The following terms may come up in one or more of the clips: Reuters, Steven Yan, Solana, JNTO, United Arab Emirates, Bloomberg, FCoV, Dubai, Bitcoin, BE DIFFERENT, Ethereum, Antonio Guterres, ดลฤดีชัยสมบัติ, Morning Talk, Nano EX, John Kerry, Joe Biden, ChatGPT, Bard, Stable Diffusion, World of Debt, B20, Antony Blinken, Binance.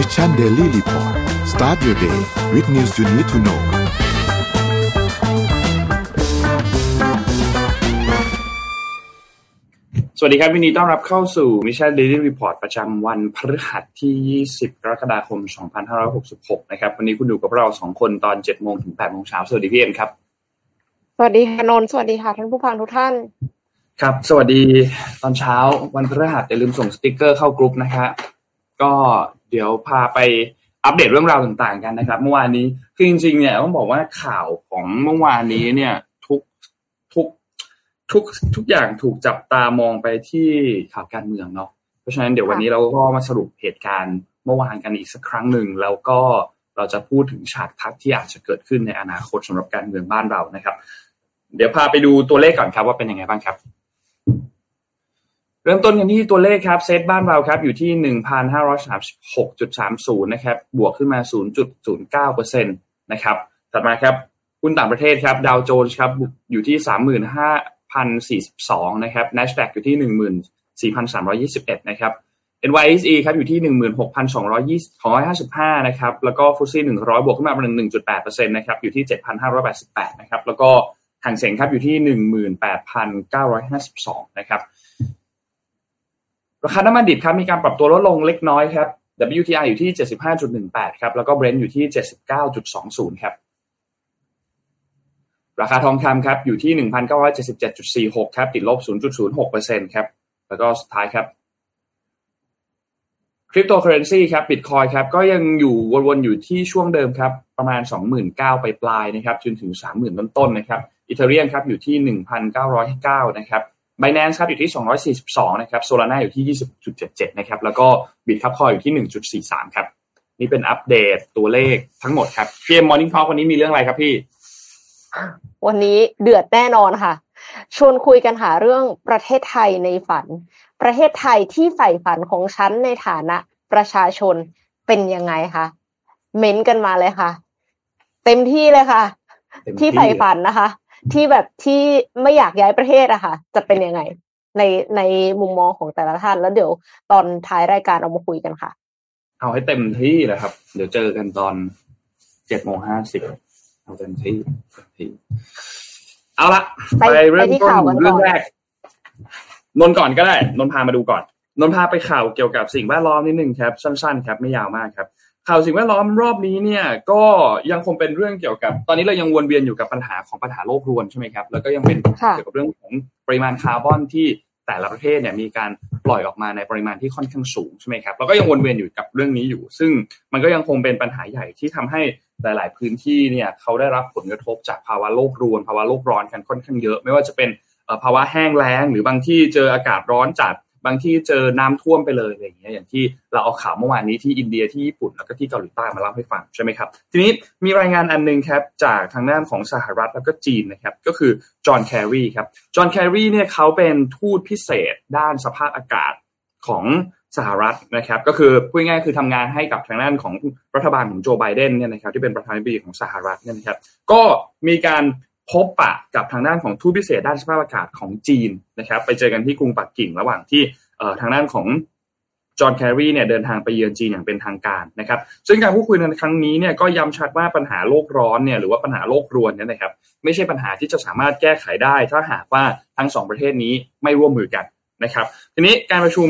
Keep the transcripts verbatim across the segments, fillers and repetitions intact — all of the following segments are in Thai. Mission Daily Report start your day with news you need to know สวัสดีครับวันนี้ต้อนรับเข้าสู่ Mission Daily Report ประจำวันพฤหัสที่ยี่สิบกรกฎาคมสองพันห้าร้อยหกสิบหกนะครับวันนี้คุณอยู่กับเราสองคนตอน เจ็ดโมงถึง แปดโมงเช้าสวัสดีพี่เอ็มครับสวัสดีค่ะนนท์สวัสดีค่ะท่านผู้ฟังทุกท่านครับสวัสดีตอนเช้าวันพฤหัสอย่าลืมส่งสติกเกอร์เข้ากรุ๊ปนะคะก็เดี๋ยวพาไปอัปเดตเรื่องราวต่างๆกันนะครับเมื่อวานนี้คือจริงๆเนี่ยต้องบอกว่าข่าวของเมื่อวานนี้เนี่ยทุกทุกทุกทุกอย่างถูกจับตามองไปที่ข่าวการเมืองเนาะเพราะฉะนั้นเดี๋ยววันนี้เราก็มาสรุปเหตุการณ์เมื่อวานกันอีกสักครั้งหนึ่งแล้วก็เราจะพูดถึงฉากทัศน์ที่อาจจะเกิดขึ้นในอนาคตสำหรับการเมืองบ้านเรานะครับเดี๋ยวพาไปดูตัวเลขก่อนครับว่าเป็นยังไงบ้างครับเริ่มต้นกันที่ตัวเลขครับเซตบ้านเราครับอยู่ที่ หนึ่งพันห้าร้อยสามสิบหกจุดสามศูนย์ นะครับบวกขึ้นมา ศูนย์จุดศูนย์เก้าเปอร์เซ็นต์ นะครับถัดมาครับหุ้นต่างประเทศครับดาวโจนส์ครับอยู่ที่ สามหมื่นห้าพันสี่สิบสอง นะครับ NASDAQ อยู่ที่ หนึ่งหมื่นสี่พันสามร้อยยี่สิบเอ็ด นะครับ เอ็น วาย เอส อี ครับอยู่ที่ หนึ่งหมื่นหกพันสองร้อยห้าสิบ นะครับแล้วก็ เอฟ ที เอส อี หนึ่งร้อยบวกขึ้นมาเป็น หนึ่งจุดแปดเปอร์เซ็นต์ นะครับอยู่ที่ เจ็ดพันห้าร้อยแปดสิบแปด นะครับแล้วก็หางเส็งครับอยู่ที่ หนึ่งหมื่นแปดพันเก้าร้อยห้าสิบสอง นะครับราคาน้ำมันดิบครับมีการปรับตัวลดลงเล็กน้อยครับ ดับเบิลยู ที ไอ อยู่ที่ เจ็ดสิบห้าจุดหนึ่งแปด ครับแล้วก็ Brent อยู่ที่ เจ็ดสิบเก้าจุดสองศูนย์ ครับราคาทองคำครับอยู่ที่ หนึ่งพันเก้าร้อยเจ็ดสิบเจ็ดจุดสี่หก ครับติดลบ ศูนย์จุดศูนย์หกเปอร์เซ็นต์ ครับแล้วก็สุดท้ายครับ Cryptocurrency ครับ Bitcoin ครับก็ยังอยู่วนๆอยู่ที่ช่วงเดิมครับประมาณ สองหมื่นเก้าพัน ไปปลายนะครับจนถึง สามหมื่น ต้นๆนะครับ Ethereum ครับอยู่ที่ หนึ่งพันเก้าร้อยเก้า นะครับBinance ครับอยู่ที่สองร้อยสี่สิบสองนะครับ Solana อยู่ที่ ยี่สิบจุดเจ็ดเจ็ด นะครับแล้วก็ Bitkub คอยอยู่ที่ หนึ่งจุดสี่สาม ครับนี่เป็นอัปเดตตัวเลขทั้งหมดครับเกม Morning Talk วันนี้มีเรื่องอะไรครับพี่วันนี้เดือดแน่นอนค่ะชวนคุยกันหาเรื่องประเทศไทยในฝันประเทศไทยที่ใฝ่ฝันของฉันในฐานะประชาชนเป็นยังไงคะเม้นกันมาเลยค่ะเต็มที่เลยค่ะที่ใฝ่ฝันนะคะที่แบบที่ไม่อยากย้ายประเทศอะค่ะจะเป็นยังไงในในมุมมองของแต่ละท่านแล้วเดี๋ยวตอนท้ายรายการเอามาคุยกันค่ะเอาให้เต็มที่เลยครับเดี๋ยวเจอกันตอน เจ็ดโมงห้าสิบ เอาเต็มที่ที่เอาละไปเริ่มต้นเรื่องแรกนนก่อนก็ได้นนพามาดูก่อนนนพาไปข่าวเกี่ยวกับสิ่งแวดล้อมนิดนึงครับสั้นๆครับไม่ยาวมากครับข่าวสิ่งแวดล้อมรอบนี้เนี่ยก็ยังคงเป็นเรื่องเกี่ยวกับตอนนี้เรายังวนเวียนอยู่กับปัญหาของปัญหาโลกรวนใช่ไหมครับแล้วก็ยังเป็นเกี่ยวกับเรื่องของปริมาณคาร์บอนที่แต่ละประเทศเนี่ยมีการปล่อยออกมาในปริมาณที่ค่อนข้างสูงใช่ไหมครับเราก็ยังวนเวียนอยู่กับเรื่องนี้อยู่ซึ่งมันก็ยังคงเป็นปัญหาใหญ่ที่ทำให้หลายๆพื้นที่เนี่ยเขาได้รับผลกระทบจากภาวะโลกรวนภาวะโลกร้อนกันค่อนข้างเยอะไม่ว่าจะเป็นภาวะแห้งแล้งหรือบางที่เจออากาศร้อนจัดบางที่เจอน้ำท่วมไปเลยอะไรอย่างเงี้ยอย่างที่เราเอาข่าวเมื่อวานนี้ที่อินเดียที่ญี่ปุ่นแล้วก็ที่เกาหลีใต้มาเล่าให้ฟังใช่ไหมครับทีนี้มีรายงานอันนึงครับจากทางด้านของสหรัฐแล้วก็จีนนะครับก็คือจอห์นแคร์รีครับจอห์นแคร์รีเนี่ยเขาเป็นทูตพิเศษด้านสภาพอากาศของสหรัฐนะครับก็คือพูดง่ายๆคือทำงานให้กับทางด้านของรัฐบาลของโจไบเดนเนี่ยนะครับที่เป็นประธานาธิบดีของสหรัฐเนี่ยนะครับก็มีการพบปะกับทางด้านของทูตพิเศษด้านสภาพอากาศของจีนนะครับไปเจอกันที่กรุงปักกิ่งระหว่างที่ทางด้านของจอห์นแคร์รีเนี่ยเดินทางไปเยือนจีนอย่างเป็นทางการนะครับซึ่งการพูดคุยในครั้งนี้เนี่ยก็ย้ำชัดว่าปัญหาโลกร้อนเนี่ยหรือว่าปัญหาโลกรวนเนี่ยนะครับไม่ใช่ปัญหาที่จะสามารถแก้ไขได้ถ้าหากว่าทั้งสองประเทศนี้ไม่ร่วมมือกันนะครับทีนี้การประชุม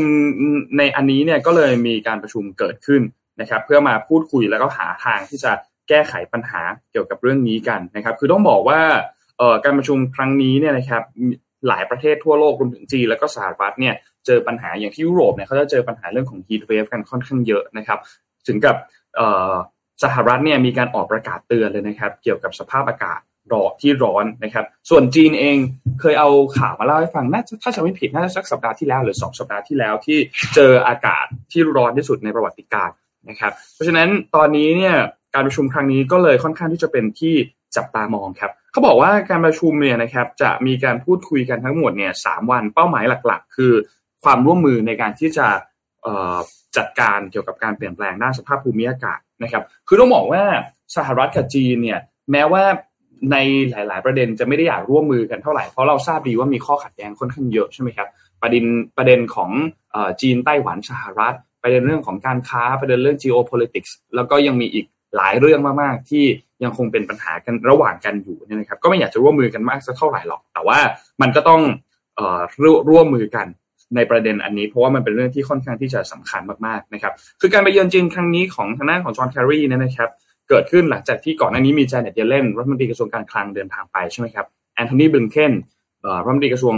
ในอันนี้เนี่ยก็เลยมีการประชุมเกิดขึ้นนะครับเพื่อมาพูดคุยแล้วก็หาทางที่จะแก้ไขปัญหาเกี่ยวกับเรื่องนี้กันนะครับคือต้องบอกว่าเอ่อการประชุมครั้งนี้เนี่ยนะครับหลายประเทศทั่วโลกรวมถึงจีนแล้วก็สหรัฐเนี่ยเจอปัญหาอย่างที่ยุโรปเนี่ยเขาจะเจอปัญหาเรื่องของ heat wave กันค่อนข้างเยอะนะครับถึงกับเอ่อสหรัฐเนี่ยมีการออกประกาศเตือนเลยนะครับเกี่ยวกับสภาพอากาศร้อนที่ร้อนนะครับส่วนจีนเองเคยเอาข่าวมาเล่าให้ฟังน่าจะถ้าจำไม่ผิดน่าจะสักสัปดาห์ที่แล้วหรือสองสัปดาห์ที่แล้วที่เจออากาศที่ร้อนที่สุดในประวัติการนะครับเพราะฉะนั้นตอนนี้เนี่ยการประชุมครั้งนี้ก็เลยค่อนข้างที่จะเป็นที่จับตามองครับเขาบอกว่าการประชุมเนี่ยนะครับจะมีการพูดคุยกันทั้งหมดเนี่ยสามวันเป้าหมายหลักๆคือความร่วมมือในการที่จะเอ่อจัดการเกี่ยวกับการเปลี่ยนแปลงด้านสภาพภูมิอากาศนะครับคือต้องบอกว่าสหรัฐกับจีนเนี่ยแม้ว่าในหลายๆประเด็นจะไม่ได้อยากร่วมมือกันเท่าไหร่เพราะเราทราบดีว่ามีข้อขัดแย้งค่อนข้างเยอะใช่มั้ยครับประเด็นประเด็นของเอ่อจีนไต้หวันสหรัฐ ประเด็นเรื่องของการค้าประเด็นเรื่อง geopolitics แล้วก็ยังมีอีกหลายเรื่องมากๆที่ยังคงเป็นปัญหากันระหว่างกันอยู่เนี่ยนะครับก็ไม่อยากจะร่วมมือกันมากสักเท่าไหร่หรอกแต่ว่ามันก็ต้องเอ่อร่วมมือกันในประเด็นอันนี้เพราะว่ามันเป็นเรื่องที่ค่อนข้างที่จะสำคัญมากๆนะครับคือการไปเยือนจีนครั้งนี้ของทางด้านของจอห์นแคร์รีเนี่ยนะครับเกิดขึ้นหลังจากที่ก่อนหน้านี้มีแจเน็ตเยเลนรัฐมนตรีกระทรวงการคลังเดินทางไปใช่ไหมครับแอนโทนีบลิงเคนรัฐมนตรีกระทรวง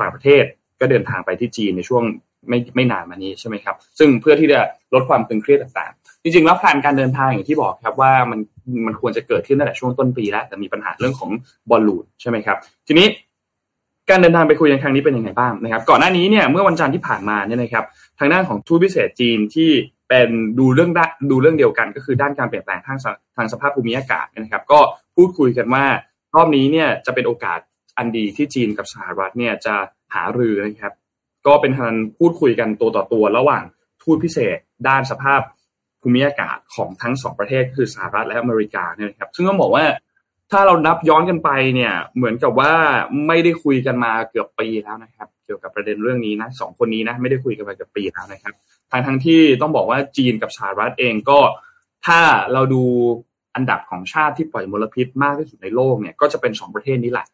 ต่างประเทศก็เดินทางไปที่จีนในช่วงไม่ไม่นานมานี้ใช่ไหมครับซึ่งเพื่อที่จะลดความตึงเครียดต่างๆจริงๆแล้วแผนการเดินทางอย่างที่บอกครับว่ามันมันควรจะเกิดขึ้นตั้งแต่ช่วงต้นปีแล้วแต่มีปัญหาเรื่องของบอลลูนใช่ไหมครับทีนี้การเดินทางไปคุยกันครั้งนี้เป็นยังไงบ้างนะครับก่อนหน้านี้เนี่ยเมื่อวันจันทร์ที่ผ่านมาเนี่ยนะครับทางด้านของทูตพิเศษจีนที่เป็นดูเรื่องดูเรื่องเดียวกันก็คือด้านการเปลี่ยนแปลงทางทางสภาพภูมิอากาศนะครับก็พูดคุยกันว่ารอบนี้เนี่ยจะเป็นโอกาสอันดีที่จีนกับสหรัฐเนี่ยจะหารือนะครับก็เป็นการพูดคุยกันตัวต่อตัวระหว่างทูตพิเศษด้านสภาพภูมิอากาศของทั้งสองประเทศคือสหรัฐและอเมริกาเนี่ยนะครับซึ่งต้องบอกว่าถ้าเรานับย้อนกันไปเนี่ยเหมือนกับว่าไม่ได้คุยกันมาเกือบปีแล้วนะครับเกี่ยวกับประเด็นเรื่องนี้นะสองคนนี้นะไม่ได้คุยกันมาเกือบปีแล้วนะครับทั้งทั้งที่ต้องบอกว่าจีนกับสหรัฐเองก็ถ้าเราดูอันดับของชาติที่ปล่อยมลพิษมากที่สุดในโลกเนี่ยก็จะเป็นสองประเทศนี้แหละ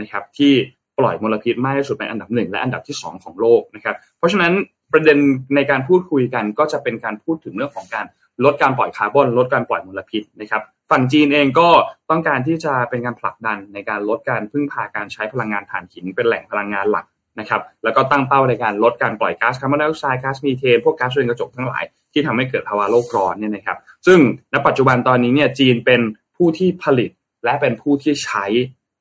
นะครับที่ปล่อยมลพิษมากที่สุดเป็นอันดับหนึ่งและอันดับที่สองของโลกนะครับเพราะฉะนั้นประเด็นในการพูดคุยกันก็จะเป็นการพูดถึงเรื่องของการลดการปล่อยคาร์บอนลดการปล่อยมลพิษนะครับฝั่งจีนเองก็ต้องการที่จะเป็นการผลักดันในการลดการพึ่งพาการใช้พลังงานถ่านหินเป็นแหล่งพลังงานหลักนะครับแล้วก็ตั้งเป้าในการลดการปล่อยก๊าซคาร์บอนไดออกไซด์ก๊าซมีเทนพวกก๊าซเรือนกระจกทั้งหลายที่ทำให้เกิดภาวะโลกร้อนเนี่ยนะครับซึ่งณปัจจุบันตอนนี้เนี่ยจีนเป็นผู้ที่ผลิตและเป็นผู้ที่ใช้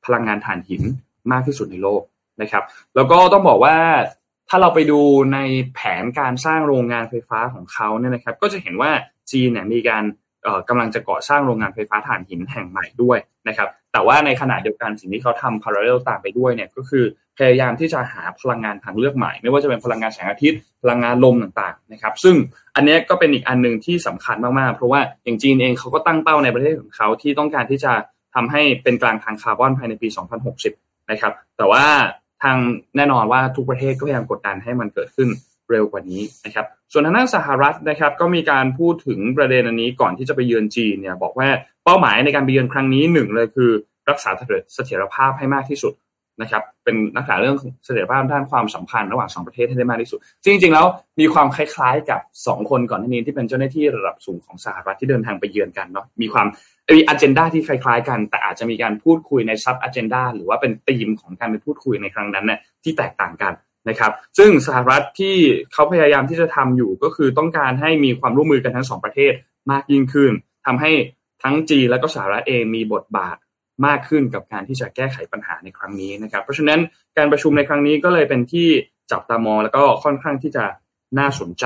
พลังงานถ่านหินมากที่สุดในโลกนะครับแล้วก็ต้องบอกว่าถ้าเราไปดูในแผนการสร้างโรงงานไฟฟ้าของเขาเนี่ยนะครับก็จะเห็นว่าจีนเนี่ยมีการกำลังจะก่อสร้างโรงงานไฟฟ้าถ่านหินแห่งใหม่ด้วยนะครับแต่ว่าในขณะเดียวกันสิ่งที่เขาทำพาราเรลตามไปด้วยเนี่ยก็คือพยายามที่จะหาพลังงานทางเลือกใหม่ไม่ว่าจะเป็นพลังงานแสงอาทิตย์พลังงานลมต่างๆนะครับซึ่งอันนี้ก็เป็นอีกอันนึงที่สำคัญมากๆเพราะว่าอย่างจีนเองเขาก็ตั้งเป้าในประเทศของเขาที่ต้องการที่จะทำให้เป็นกลางทางคาร์บอนภายในปีสองพันหกสิบนะครับแต่ว่าทางแน่นอนว่าทุกประเทศก็พยายามกดดันให้มันเกิดขึ้นเร็วกว่านี้นะครับส่วนทางด้านสหรัฐนะครับก็มีการพูดถึงประเด็นอันนี้ก่อนที่จะไปเยือนจีนเนี่ยบอกว่าเป้าหมายในการไปเยือนครั้งนี้หนึ่งเลยคือรักษาเสถียรภาพให้มากที่สุดนะครับเป็นนักข่าวเรื่องเสถียรภาพด้านความสัมพันธ์ระหว่างสองประเทศให้ได้มากที่สุดซึ่งจริงๆแล้วมีความคล้ายๆกับสองคนก่อนหน้านี้ที่เป็นเจ้าหน้าที่ระดับสูงของสหรัฐที่เดินทางไปเยือนกันเนาะมีความมีอเจนดาที่คล้ายๆกันแต่อาจจะมีการพูดคุยในซับอเจนดาหรือว่าเป็นธีมของการไปพูดคุยในครั้งนั้นเนี่ยที่แตกต่างกันนะครับซึ่งสหรัฐที่เขาพยายามที่จะทำอยู่ก็คือต้องการให้มีความร่วมมือกันทั้งสองประเทศมากยิ่งขึ้นทำให้ทั้งจีนและก็สหรัฐเองมีบทบาทมากขึ้นกับการที่จะแก้ไขปัญหาในครั้งนี้นะครับเพราะฉะนั้นการประชุมในครั้งนี้ก็เลยเป็นที่จับตามองแล้วก็ค่อนข้างที่จะน่าสนใจ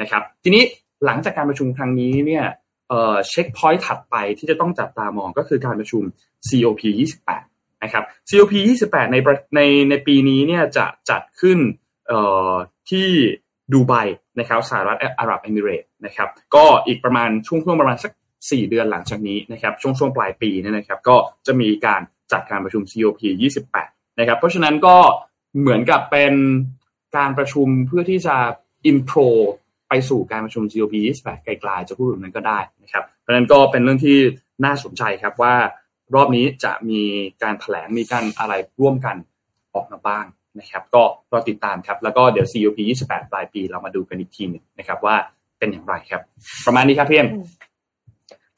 นะครับทีนี้หลังจากการประชุมครั้งนี้เนี่ยเอ่อเช็คพอยต์ถัดไปที่จะต้องจับตามองก็คือการประชุม ซี โอ พี ยี่สิบแปดนะครับ ซี โอ พี ยี่สิบแปด ในในในปีนี้เนี่ยจะจัดขึ้นเอ่อที่ดูไบนะครับสหรัฐอาหรับเอมิเรตส์นะครับก็อีกประมาณช่วงช่วงประมาณสักสี่เดือนหลังจากนี้นะครับช่วงช่วงปลายปีเนี่ยนะครับก็จะมีการจัดการประชุม ซี โอ พี ยี่สิบแปด นะครับเพราะฉะนั้นก็เหมือนกับเป็นการประชุมเพื่อที่จะอินโทรไปสู่การประชุม ซี โอ พี ยี่สิบแปด ไกลๆจะพูดแบบนั้นก็ได้นะครับเพราะฉะนั้นก็เป็นเรื่องที่น่าสนใจครับว่ารอบนี้จะมีการแถลงมีการอะไรร่วมกันออกมาบ้างนะครับก็รอติดตามครับแล้วก็เดี๋ยว ซี โอ พี ยี่สิบแปด ปลายปีเรามาดูกันอีกทีนึงนะครับว่าเป็นอย่างไรครับประมาณนี้ครับพี่เอ็ม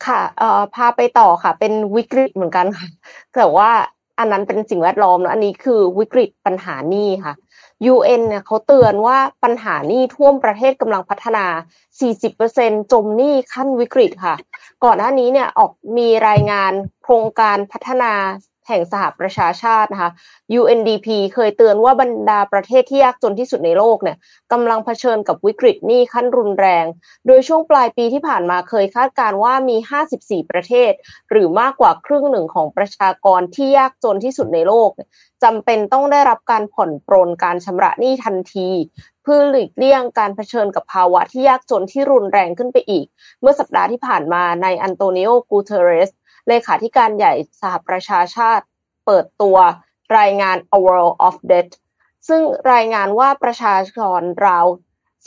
ค่ะเอ่อพาไปต่อค่ะเป็นวิกฤตเหมือนกันค่ะแต่ว่าอันนั้นเป็นสิ่งแวดล้อมแล้วอันนี้คือวิกฤตปัญหาหนี้ค่ะ ยู เอ็น เนี่ยเขาเตือนว่าปัญหาหนี้ท่วมประเทศกำลังพัฒนา สี่สิบเปอร์เซ็นต์ จมหนี้ขั้นวิกฤตค่ะก่อนหน้านี้เนี่ยออกมีรายงานโครงการพัฒนาแห่งสหประชาชาตินะคะ ยู เอ็น ดี พี เคยเตือนว่าบรรดาประเทศที่ยากจนที่สุดในโลกเนี่ยกำลังเผชิญกับวิกฤตหนี้ขั้นรุนแรงโดยช่วงปลายปีที่ผ่านมาเคยคาดการณ์ว่ามีห้าสิบสี่ประเทศหรือมากกว่าครึ่งหนึ่งของประชากรที่ยากจนที่สุดในโลกจำเป็นต้องได้รับการผ่อนปรนการชำระหนี้ทันทีเพื่อหลีกเลี่ยงการเผชิญกับภาวะที่ยากจนที่รุนแรงขึ้นไปอีกเมื่อสัปดาห์ที่ผ่านมาในอันโตนิโอ กูเตเรสเลขาธิการใหญ่สหประชาชาติเปิดตัวรายงาน A World of Debt ซึ่งรายงานว่าประชากรราว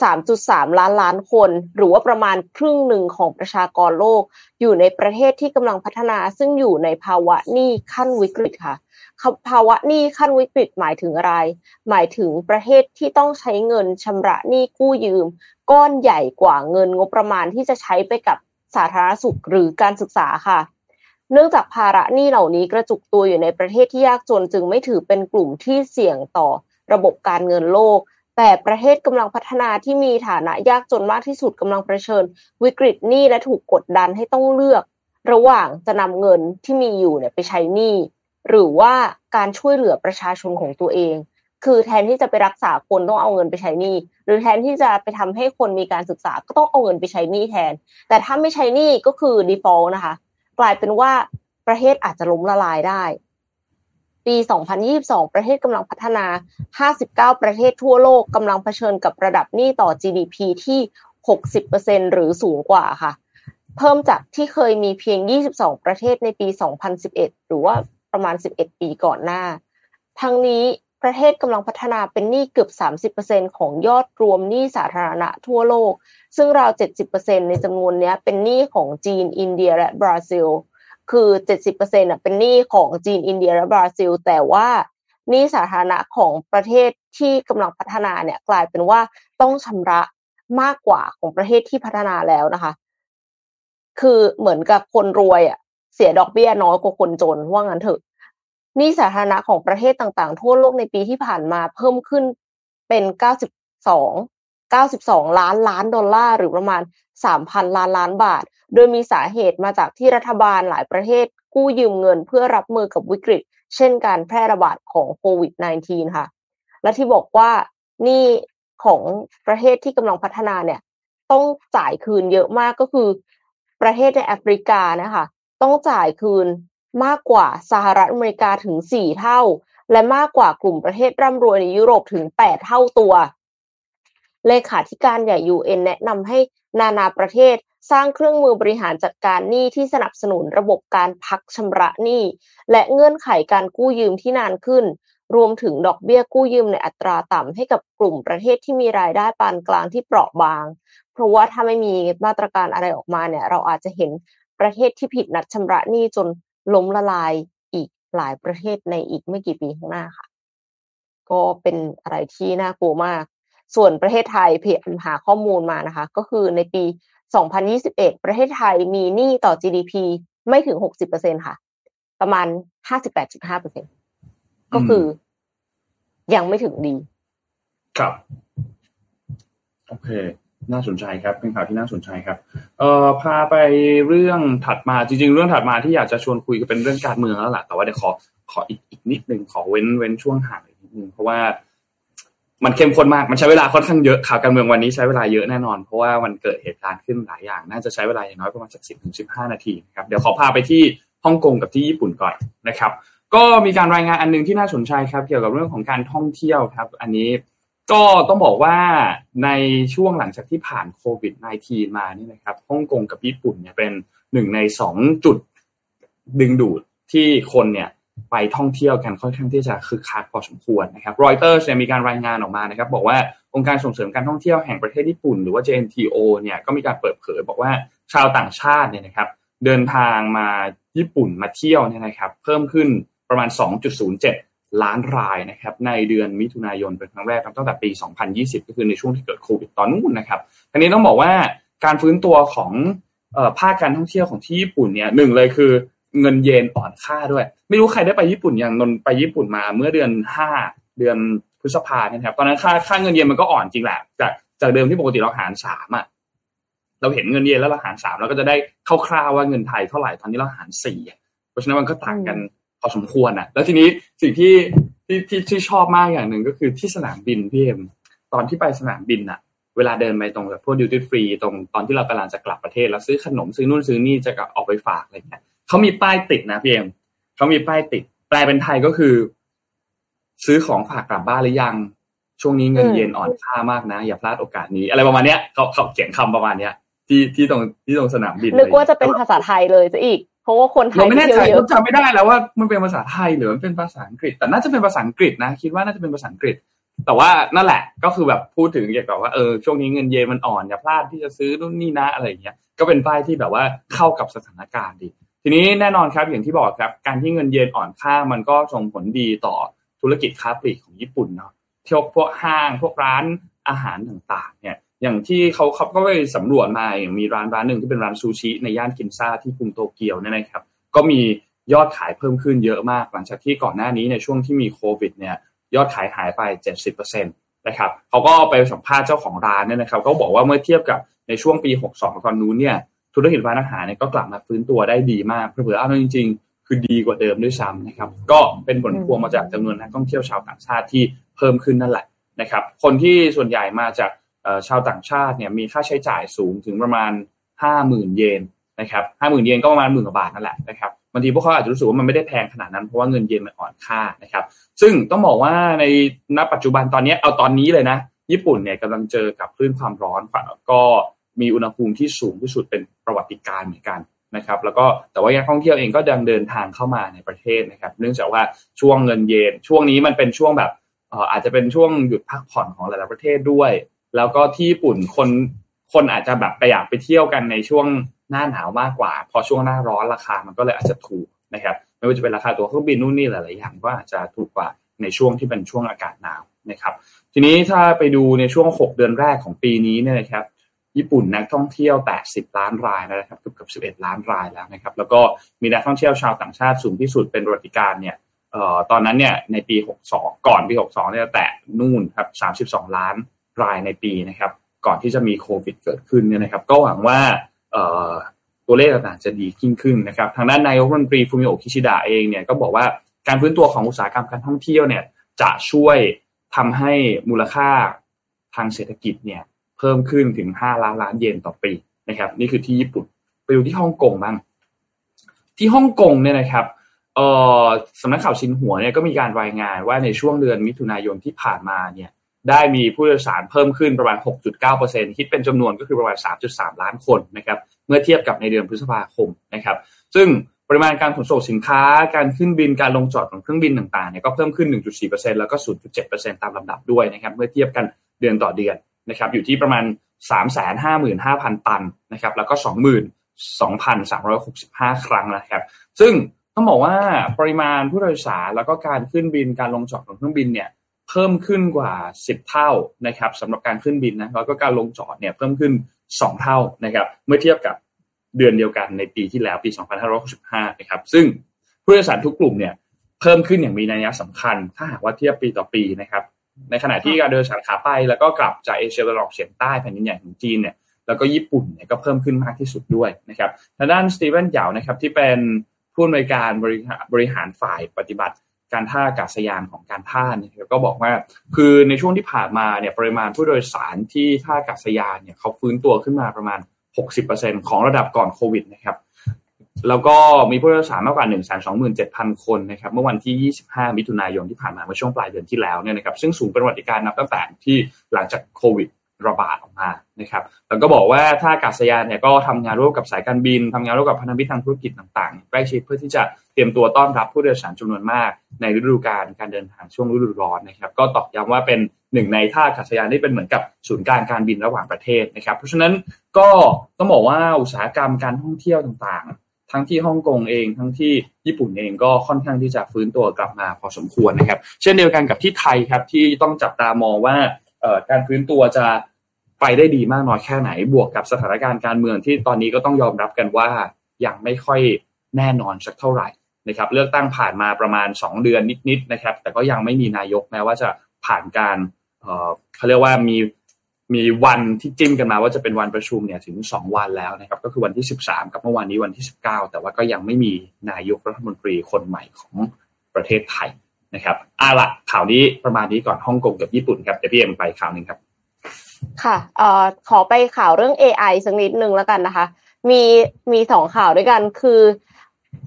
สามจุดสาม ล้านล้านคนหรือว่าประมาณครึ่งหนึ่งของประชากรโลกอยู่ในประเทศที่กำลังพัฒนาซึ่งอยู่ในภาวะหนี้ขั้นวิกฤตค่ะภาวะหนี้ขั้นวิกฤตหมายถึงอะไรหมายถึงประเทศที่ต้องใช้เงินชำระหนี้กู้ยืมก้อนใหญ่กว่าเงินงบประมาณที่จะใช้ไปกับสาธารณสุขหรือการศึกษาค่ะเนื่องจากภาระหนี้เหล่านี้กระจุกตัวอยู่ในประเทศที่ยากจนจึงไม่ถือเป็นกลุ่มที่เสี่ยงต่อระบบการเงินโลกแต่ประเทศกำลังพัฒนาที่มีฐานะยากจนมากที่สุดกำลังเผชิญวิกฤตหนี้และถูกกดดันให้ต้องเลือกระหว่างจะนำเงินที่มีอยู่เนี่ยไปใช้หนี้หรือว่าการช่วยเหลือประชาชนของตัวเองคือแทนที่จะไปรักษาคนต้องเอาเงินไปใช้หนี้หรือแทนที่จะไปทำให้คนมีการศึกษาก็ต้องเอาเงินไปใช้หนี้แทนแต่ถ้าไม่ใช้หนี้ก็คือ default นะคะกลายเป็นว่าประเทศอาจจะล้มละลายได้ปีสองพันยี่สิบสองประเทศกำลังพัฒนาห้าสิบเก้าประเทศทั่วโลกกำลังเผชิญกับระดับหนี้ต่อ จี ดี พี ที่ หกสิบเปอร์เซ็นต์ หรือสูงกว่าค่ะเพิ่มจากที่เคยมีเพียงยี่สิบสองประเทศในปีสองพันสิบเอ็ดหรือว่าประมาณสิบเอ็ดปีก่อนหน้าทั้งนี้ประเทศกำลังพัฒนาเป็นหนี้เกือบ สามสิบเปอร์เซ็นต์ ของยอดรวมหนี้สาธารณะทั่วโลกซึ่งราว เจ็ดสิบเปอร์เซ็นต์ ในจำนวนนี้เป็นหนี้ของจีนอินเดียและบราซิลคือ เจ็ดสิบเปอร์เซ็นต์ น่ะเป็นหนี้ของจีนอินเดียและบราซิลแต่ว่าหนี้สาธารณะของประเทศที่กำลังพัฒนาเนี่ยกลายเป็นว่าต้องชำระมากกว่าของประเทศที่พัฒนาแล้วนะคะคือเหมือนกับคนรวยอ่ะเสียดอกเบี้ยน้อยกว่าคนจนว่างั้นเถอะหนี้สาธารณะของประเทศต่างๆทั่วโลกในปีที่ผ่านมาเพิ่มขึ้นเป็นเก้าสิบสอง เก้าสิบสองล้านล้านดอลลาร์หรือประมาณ สามพัน ล้านล้านบาทโดยมีสาเหตุมาจากที่รัฐบาลหลายประเทศกู้ยืมเงินเพื่อรับมือกับวิกฤตเช่นการแพร่ระบาดของโควิด สิบเก้า ค่ะและที่บอกว่าหนี้ของประเทศที่กำลังพัฒนาเนี่ยต้องจ่ายคืนเยอะมากก็คือประเทศในแอฟริกานะคะต้องจ่ายคืนมากกว่าสหรัฐอเมริกาถึงสี่เท่าและมากกว่ากลุ่มประเทศร่ำรวยในยุโรปถึงแปดเท่าตัวเลขาธิการใหญ่ ยู เอ็น แนะนำให้นานาประเทศสร้างเครื่องมือบริหารจัดการหนี้ที่สนับสนุนระบบการพักชำระหนี้และเงื่อนไขการกู้ยืมที่นานขึ้นรวมถึงดอกเบี้ยกู้ยืมในอัตราต่ำให้กับกลุ่มประเทศที่มีรายได้ปานกลางที่เปราะบางเพราะว่าถ้าไม่มีมาตรการอะไรออกมาเนี่ยเราอาจจะเห็นประเทศที่ผิดนัดชำระหนี้จนล้มละลายอีกหลายประเทศในอีกไม่กี่ปีข้างหน้าค่ะก็เป็นอะไรที่น่ากลัวมากส่วนประเทศไทยเพจหาข้อมูลมานะคะก็คือในปีสองพันยี่สิบเอ็ดประเทศไทยมีหนี้ต่อ จี ดี พี ไม่ถึง หกสิบเปอร์เซ็นต์ ค่ะประมาณ ห้าสิบแปดจุดห้าเปอร์เซ็นต์ ก็คือยังไม่ถึงดีครับโอเคน่าสนใจครับเป็นข่าวที่น่าสนใจครับเอ่อพาไปเรื่องถัดมาจริงๆเรื่องถัดมาที่อยากจะชวนคุยก็เป็นเรื่องการเมืองแล้วล่ะแต่ว่าเดี๋ยวขอขออีกอีกนิดนึงขอเว้นเว้นช่วงห่างนิดนึงเพราะว่ามันเข้มข้นมากมันใช้เวลาค่อนข้างเยอะข่าวการเมืองวันนี้ใช้เวลาเยอะแน่นอนเพราะว่ามันเกิดเหตุการณ์ขึ้นหลายอย่างน่าจะใช้เวลาอย่างน้อยประมาณสัก สิบถึงสิบห้า นาทีนะครับเดี๋ยวขอพาไปที่ฮ่องกงกับที่ญี่ปุ่นก่อนนะครับก็มีการรายงานอันนึงที่น่าสนใจครับเกี่ยวกับเรื่องของการท่องเที่ยวครับอันนี้ก็ต้องบอกว่าในช่วงหลังจากที่ผ่านโควิด สิบเก้า มานี่นะครับฮ่องกงกับญี่ปุ่นเนี่ยเป็นหนึ่งในสองจุดดึงดูดที่คนเนี่ยไปท่องเที่ยวกันค่อนข้างที่จะคึกคักพอสมควรนะครับ Reuters เนี่ยมีการรายงานออกมานะครับบอกว่าองค์การส่งเสริมการท่องเที่ยวแห่งประเทศญี่ปุ่นหรือว่า เจ เอ็น ที โอ เนี่ยก็มีการเปิดเผยบอกว่าชาวต่างชาติเนี่ยนะครับเดินทางมาญี่ปุ่นมาเที่ยวเนี่ยนะครับเพิ่มขึ้นประมาณ สองจุดศูนย์เจ็ด ล้านรายนะครับในเดือนมิถุนายนเป็นครั้งแรกตั้งแต่ปีสองพันยี่สิบก็คือในช่วงที่เกิดโควิดตอนนู้นนะครับทีนี้ต้องบอกว่าการฟื้นตัวของเอ่อภาคการท่องเที่ยวของที่ญี่ปุ่นเนี่ยหนึ่งเลยคือเงินเยนอ่อนค่าด้วยไม่รู้ใครได้ไปญี่ปุ่นอย่างนนไปญี่ปุ่นมาเมื่อเดือนห้าเดือนพฤษภาคมนะครับตอนนั้นค่าค่าเงินเยนมันก็อ่อนจริงแหละจากจากเดิมที่ปกติเราหารสามอ่ะเราเห็นเงินเยนแล้วเราหารสามเราก็จะได้คร่าวๆว่าเงินไทยเท่าไหร่ตอนนี้เราหารสี่อ่ะเพราะฉะนั้นมันก็ต่างกันพอสมควรน่ะแล้วทีนี้สิ่งที่ที่ที่ที่ชอบมากอย่างนึงก็คือที่สนามบินพี่เอ็มตอนที่ไปสนามบินน่ะเวลาเดินไปตรงแบบพวก duty free ตรงตอนที่เรากำลังจะกลับประเทศแล้วซื้อขนมซื้อนู่นซื้อนี่จะเอาไปฝากอะไรเงี้ยเขามีป้ายติดนะพี่เอ็มเขามีป้ายติดแปลเป็นไทยก็คือซื้อของฝากกลับบ้านหรือยังช่วงนี้เงินเยนอ่อนค่ามากนะอย่าพลาดโอกาสนี้อะไรประมาณเนี้ยเขาเขาเขียนคำประมาณเนี้ยที่ที่ตรงที่ตรงสนามบินนึกว่าจะเป็นภาษาไทยเลยจะอีกเพราะว่าคนไทยไม่แน่ใจจำไม่ได้แล้วว่ามันเป็นภาษาไทยหรือมันเป็นภาษาอังกฤษแต่น่าจะเป็นภาษาอังกฤษนะคิดว่าน่าจะเป็นภาษาอังกฤษ แต่ว่านั่นแหละก็คือแบบพูดถึงเกี่ยวกับว่าเออช่วงนี้เงินเยนมันอ่อนอย่าพลาดที่จะซื้อนู่นนี่นะอะไรอย่างเงี้ยก็เป็นป้ายที่แบบว่าเข้ากับสถานการณ์ดีทีนี้แน่นอนครับอย่างที่บอกครับการที่เงินเยนอ่อนค่ามันก็ส่งผลดีต่อธุรกิจค้าปลีกของญี่ปุ่นเนาะเที่ยวพวกห้างพวกร้านอาหารต่างๆเนี่ยอย่างที่เขาเขาก็ไปสำรวจมาอย่างมีร้านร้านหนึ่งที่เป็นร้านซูชิในย่านกินซ่าที่กรุงโตเกียวเนี่ยนะครับก็มียอดขายเพิ่มขึ้นเยอะมากหลังจากที่ก่อนหน้านี้ในช่วงที่มีโควิดเนี่ยยอดขายหายไป เจ็ดสิบเปอร์เซ็นต์ นะครับเขาก็ไปสัมภาษณ์เจ้าของร้านเนี่ยนะครับเขาบอกว่าเมื่อเทียบกับในช่วงปีหกสิบสองตอนนู้นเนี่ยธุรกิจร้านอาหารเนี่ยก็กลับมาฟื้นตัวได้ดีมากเผื่อเอาจริงๆคือดีกว่าเดิมด้วยซ้ำนะครับก็เป็นผลพวงมาจากจำนวนนักท่องเที่ยวชาวต่างชาติที่เพิ่มขึ้นนั่นแหละนะครับคนที่ส่วนใหญ่มาจากชาวต่างชาติเนี่ยมีค่าใช้จ่ายสูงถึงประมาณ ห้าหมื่น เยนนะครับ ห้าหมื่น เยนก็ประมาณ หนึ่งหมื่น กว่าบาทนั่นแหละนะครับบางทีพวกเขาอาจจะรู้สึกว่ามันไม่ได้แพงขนาดนั้นเพราะว่าเงินเยนมันอ่อนค่านะครับซึ่งต้องบอกว่าในณปัจจุบันตอนนี้เอาตอนนี้เลยนะญี่ปุ่นเนี่ยกำลังเจอกับคลื่นความร้อนก็มีอุณหภูมิที่สูงที่สุดเป็นประวัติการณ์เหมือนกันนะครับแล้วก็แต่ว่านักท่องเที่ยวเองก็ดังเดินทางเข้ามาในประเทศนะครับเนื่องจากว่าช่วงเงินเยนช่วงนี้มันเป็นช่วงแบบอาจจะเป็นช่วงหยุดพักผ่อนของหลายๆประเทศด้วยแล้วก็ที่ญี่ปุ่นคนคนอาจจะแบบไปอยากไปเที่ยวกันในช่วงหน้าหนาวมากกว่าพอช่วงหน้าร้อนราคามันก็เลยอาจจะถูกนะครับไม่ว่าจะเป็นราคาตัวเครื่องบินนู่นนี่หลายๆอย่างก็อาจจะถูกกว่าในช่วงที่เป็นช่วงอากาศหนาวนะครับทีนี้ถ้าไปดูในช่วงหกเดือนแรกของปีนี้เนี่ยนะครับญี่ปุ่นนักท่องเที่ยวแปดสิบล้านรายนะครับเกือบๆสิบเอ็ดล้านรายแล้วนะครับแล้วก็มีนักท่องเที่ยวชาวต่างชาติสูงที่สุดเป็นประวัติการณ์เนี่ยเอ่อตอนนั้นเนี่ยในปีหกสิบสองก่อนปีหกสิบสองเนี่ยแตะนู่นครับสามสิบสองล้านรายในปีนะครับก่อนที่จะมีโควิดเกิดขึ้นเนี่ยนะครับก็หวังว่าตัวเลขต่างๆจะดีขึ้นขึ้นนะครับทางด้านนายกรัฐมนตรีฟูมิโอะคิชิดะเองเนี่ยก็บอกว่าการฟื้นตัวของอุตสาหกรรมการท่องเที่ยวเนี่ยจะช่วยทำให้มูลค่าทางเศรษฐกิจเนี่ยเพิ่มขึ้นถึงห้าล้านล้านเยนต่อปีนะครับนี่คือที่ญี่ปุ่นไปดูที่ฮ่องกงบ้างที่ฮ่องกงเนี่ยนะครับเอ่อสำนักข่าวชินหัวเนี่ยก็มีการรายงานว่าในช่วงเดือนมิถุนายนที่ผ่านมาเนี่ยได้มีผู้โดยสารเพิ่มขึ้นประมาณ หกจุดเก้าเปอร์เซ็นต์ คิดเป็นจำนวนก็คือประมาณ สามจุดสาม ล้านคนนะครับเมื่อเทียบกับในเดือนพฤษภาคมนะครับซึ่งปริมาณการขนส่งสินค้าการขึ้นบินการลงจอดของเครื่องบินต่างๆเนี่ยก็เพิ่มขึ้น หนึ่งจุดสี่เปอร์เซ็นต์ แล้วก็ ศูนย์จุดเจ็ดเปอร์เซ็นต์ ตามลำดับด้วยนะครับเมื่อเทียบกันเดือนต่อเดือนนะครับอยู่ที่ประมาณ สามแสนห้าหมื่นห้าพัน ตันนะครับแล้วก็ สองหมื่นสองพันสามร้อยหกสิบห้า ครั้งนะครับซึ่งต้องบอกว่าปริมาณผู้โดยสารแล้วก็การขึ้นบินการลงจอดของเครื่องบินเนี่ยเพิ่มขึ้นกว่าสิบเท่านะครับสำหรับการขึ้นบินนะแล้วก็การลงจอดเนี่ยเพิ่มขึ้นสองเท่านะครับเมื่อเทียบกับเดือนเดียวกันในปีที่แล้วปีสองพันห้าร้อยหกสิบห้านะครับซึ่งผู้โดยสารทุกกลุ่มเนี่ยเพิ่มขึ้นอย่างมีนัยสำคัญถ้าหากว่าเทียบปีต่อปีนะครับในขณะที่การเดินสายขาไปแล้วก็กลับจากเอเชียตะวันออกเฉียงใต้แผ่นดินใหญ่ของจีนเนี่ยแล้วก็ญี่ปุ่นเนี่ยก็เพิ่มขึ้นมากที่สุดด้วยนะครับทางด้านสตีเวนเหยานะครับที่เป็นผู้อำนวยการบริหารฝ่ายปฏิบัติการท่าอากาศยานของการท่าเนี่ยก็บอกว่าคือในช่วงที่ผ่านมาเนี่ยปริมาณผู้โดยสารที่ท่าอากาศยานเนี่ยเขาฟื้นตัวขึ้นมาประมาณ หกสิบเปอร์เซ็นต์ ของระดับก่อนโควิดนะครับแล้วก็มีผู้โดยสารมากกว่า หนึ่งแสนสองหมื่นเจ็ดพัน คนนะครับเมื่อวันที่ยี่สิบห้ามิถุนายนที่ผ่านมาเมื่อช่วงปลายเดือนที่แล้วเนี่ยนะครับซึ่งสูงเป็นประวัติการณ์นับตั้งแต่ที่หลังจากโควิดระบาดออกมานะครับแล้วก็บอกว่าท่าอากาศยานเนี่ยก็ทำงานร่วมกับสายการบินทำงานร่วมกับพันธมิตรทางธุรกิจต่างๆใกล้ชิดเพื่อที่จะเตรียมตัวต้อนรับผู้โดยสารจำนวนมากในฤดูกาลการเดินทางช่วงฤดูร้อนนะครับก็ตอกย้ำว่าเป็นหนึ่งในท่าอากาศยานที่เป็นเหมือนกับศูนย์กลางการบินระหว่างประเทศนะครับเพราะฉะนั้นก็ต้องบอกว่าอุตสาหกรรมการท่องเที่ยวต่างๆทั้งที่ฮ่องกงเองทั้งที่ญี่ปุ่นเองก็ค่อนข้างที่จะฟื้นตัวกลับมาพอสมควรนะครับเช่นเดียวกันกับที่ไทยครับที่ต้องจับตามองว่าการฟื้นตัวจะไปได้ดีมากน้อยแค่ไหนบวกกับสถานการณ์การเมืองที่ตอนนี้ก็ต้องยอมรับกันว่ายังไม่ค่อยแน่นอนสักเท่าไหร่นะครับเลือกตั้งผ่านมาประมาณสองเดือนนิดๆนะครับแต่ก็ยังไม่มีนายกแม้ว่าจะผ่านการเอ่อเค้าเรียกว่ามีมีวันที่จิ้มกันมาว่าจะเป็นวันประชุมเนี่ยถึงสองวันแล้วนะครับก็คือวันที่สิบสามกับเมื่อวานนี้วันที่สิบเก้าแต่ว่าก็ยังไม่มีนายกรัฐมนตรีคนใหม่ของประเทศไทยนะครับเอาล่ะข่าวนี้ประมาณนี้ก่อนฮ่องกงกับญี่ปุ่นครับเดี๋ยวพี่เอ็มไปข่าวนึงครับค่ะเอ่อขอไปข่าวเรื่อง เอ ไอ สักนิดนึงแล้วกันนะคะมีมีสองข่าวด้วยกันคื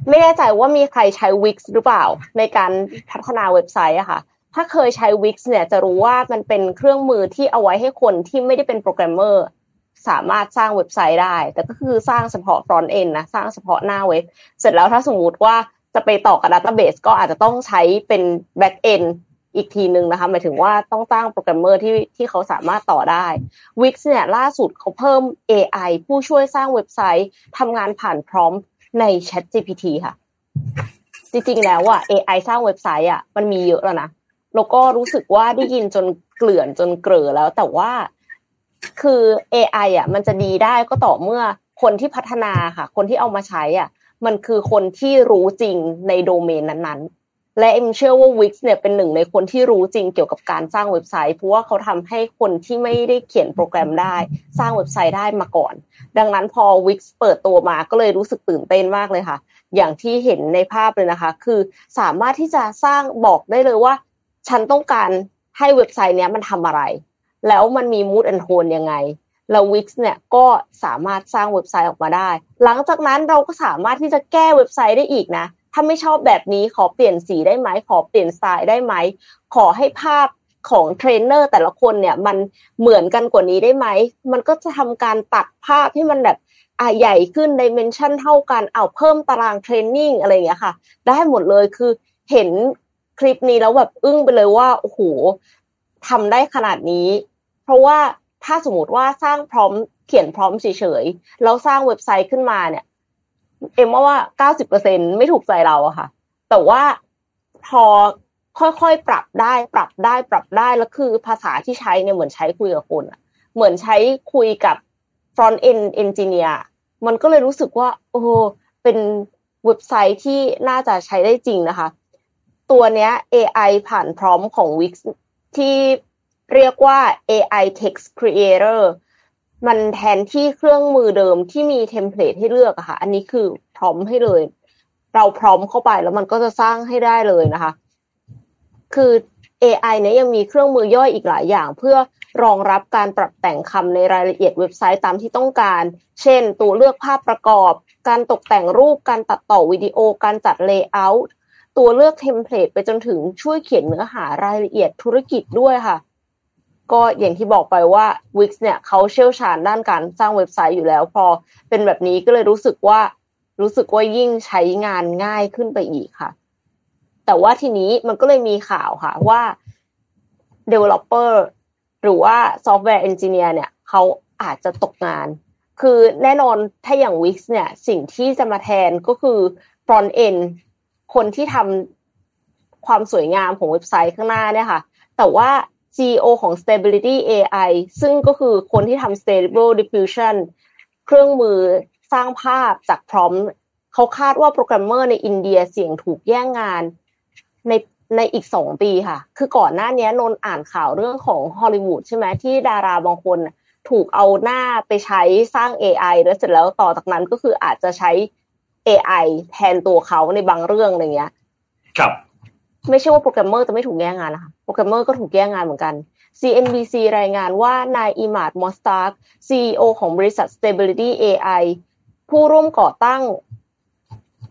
อไม่แน่ใจว่ามีใครใช้ Wix หรือเปล่าในการพัฒนาเว็บไซต์อะค่ะถ้าเคยใช้ Wix เนี่ยจะรู้ว่ามันเป็นเครื่องมือที่เอาไว้ให้คนที่ไม่ได้เป็นโปรแกรมเมอร์สามารถสร้างเว็บไซต์ได้แต่ก็คือสร้างเฉพาะ front end นะสร้างเฉพาะหน้าเว็บเสร็จแล้วถ้าสมมุติว่าจะไปต่อกับ database ก็อาจจะต้องใช้เป็น back end อีกทีนึงนะคะหมายถึงว่าต้องตั้งโปรแกรมเมอร์ที่ที่เขาสามารถต่อได้ Wix เนี่ยล่าสุดเขาเพิ่ม เอ ไอ ผู้ช่วยสร้างเว็บไซต์ทำงานผ่านพร้อมใน ChatGPT ค่ะจริงๆแล้วอ่ะ เอ ไอ สร้างเว็บไซต์อ่ะมันมีเยอะแล้วนะแล้วก็รู้สึกว่าได้ยินจนเกลื่อนจนเกลือแล้วแต่ว่าคือ เอ ไอ อ่ะมันจะดีได้ก็ต่อเมื่อคนที่พัฒนาค่ะคนที่เอามาใช้อ่ะมันคือคนที่รู้จริงในโดเมนนั้นๆและเอ็มเชื่อว่า Wix เนี่ยเป็นหนึ่งในคนที่รู้จริงเกี่ยวกับการสร้างเว็บไซต์เพราะว่าเขาทำให้คนที่ไม่ได้เขียนโปรแกรมได้สร้างเว็บไซต์ได้มาก่อนดังนั้นพอ Wix เปิดตัวมาก็เลยรู้สึกตื่นเต้นมากเลยค่ะอย่างที่เห็นในภาพเลยนะคะคือสามารถที่จะสร้างบอกได้เลยว่าฉันต้องการให้เว็บไซต์เนี้ยมันทำอะไรแล้วมันมี mood and tone ยังไงแล้ว Wix เนี่ยก็สามารถสร้างเว็บไซต์ออกมาได้หลังจากนั้นเราก็สามารถที่จะแก้เว็บไซต์ได้อีกนะถ้าไม่ชอบแบบนี้ขอเปลี่ยนสีได้ไหมขอเปลี่ยนสไตล์ได้ไหมขอให้ภาพของเทรนเนอร์แต่ละคนเนี่ยมันเหมือนกันกว่านี้ได้ไหมมันก็จะทำการตัดภาพให้มันแบบอ่ะใหญ่ขึ้น dimension เท่ากันเอาเพิ่มตารางเทรนนิ่งอะไรอย่างเงี้ยค่ะได้หมดเลยคือเห็นคลิปนี้แล้วแบบอึ้งไปเลยว่าโอ้โหทำได้ขนาดนี้เพราะว่าถ้าสมมติว่าสร้างพร้อมเขียนพร้อมเฉยๆแล้วสร้างเว็บไซต์ขึ้นมาเนี่ยเอ็มว่า เก้าสิบเปอร์เซ็นต์ ไม่ถูกใจเราอะค่ะแต่ว่าพอค่อยๆปรับได้ปรับได้ปรับได้แล้วคือภาษาที่ใช้เนี่ยเหมือนใช้คุยกับคนอะเหมือนใช้คุยกับ front end engineer มันก็เลยรู้สึกว่าโอ้เป็นเว็บไซต์ที่น่าจะใช้ได้จริงนะคะตัวเนี้ย เอ ไอ ผ่านพร้อมของ Wix ที่เรียกว่า เอ ไอ Text Creator มันแทนที่เครื่องมือเดิมที่มีเทมเพลตให้เลือกอะค่ะอันนี้คือพร้อมให้เลยเราพร้อมเข้าไปแล้วมันก็จะสร้างให้ได้เลยนะคะคือ เอ ไอ เนี่ยยังมีเครื่องมือย่อยอีกหลายอย่างเพื่อรองรับการปรับแต่งคำในรายละเอียดเว็บไซต์ตามที่ต้องการเช่นตัวเลือกภาพประกอบการตกแต่งรูปการตัดต่อวิดีโอการจัด layout ตัวเลือกเทมเพลตไปจนถึงช่วยเขียนเนื้อหารายละเอียดธุรกิจด้วยค่ะก็อย่างที่บอกไปว่า Wix เนี่ยเขาเชี่ยวชาญด้านการสร้างเว็บไซต์อยู่แล้วพอเป็นแบบนี้ก็เลยรู้สึกว่ารู้สึกว่ายิ่งใช้งานง่ายขึ้นไปอีกค่ะแต่ว่าทีนี้มันก็เลยมีข่าวค่ะว่า developer หรือว่า software engineer เนี่ยเขาอาจจะตกงานคือแน่นอนถ้าอย่าง Wix เนี่ยสิ่งที่จะมาแทนก็คือ front end คนที่ทำความสวยงามของเว็บไซต์ข้างหน้าเนี่ยค่ะแต่ว่า ซี อี โอ ของ Stability เอ ไอ ซึ่งก็คือคนที่ทำ Stable Diffusion เครื่องมือสร้างภาพจากพร้อมเขาคาดว่าโปรแกรมเมอร์ในอินเดียเสี่ยงถูกแย่งงานในในอีกสองปีค่ะคือก่อนหน้านี้นนอ่านข่าวเรื่องของฮอลลีวูดใช่ไหมที่ดาราบางคนถูกเอาหน้าไปใช้สร้าง เอ ไอ แล้วเสร็จแล้วต่อจากนั้นก็คืออาจจะใช้ เอ ไอ แทนตัวเขาในบางเรื่องอะไรเงี้ยครับไม่ใช่ว่าโปรแกรมเมอร์จะไม่ถูกแย่งงานนะคะโปรแกรมเมอร์ก็ถูกแย่งงานเหมือนกัน ซี เอ็น บี ซี รายงานว่านายอิมาด มอสตาร์ก ซี อี โอ ของบริษัท Stability เอ ไอ ผู้ร่วมก่อตั้ง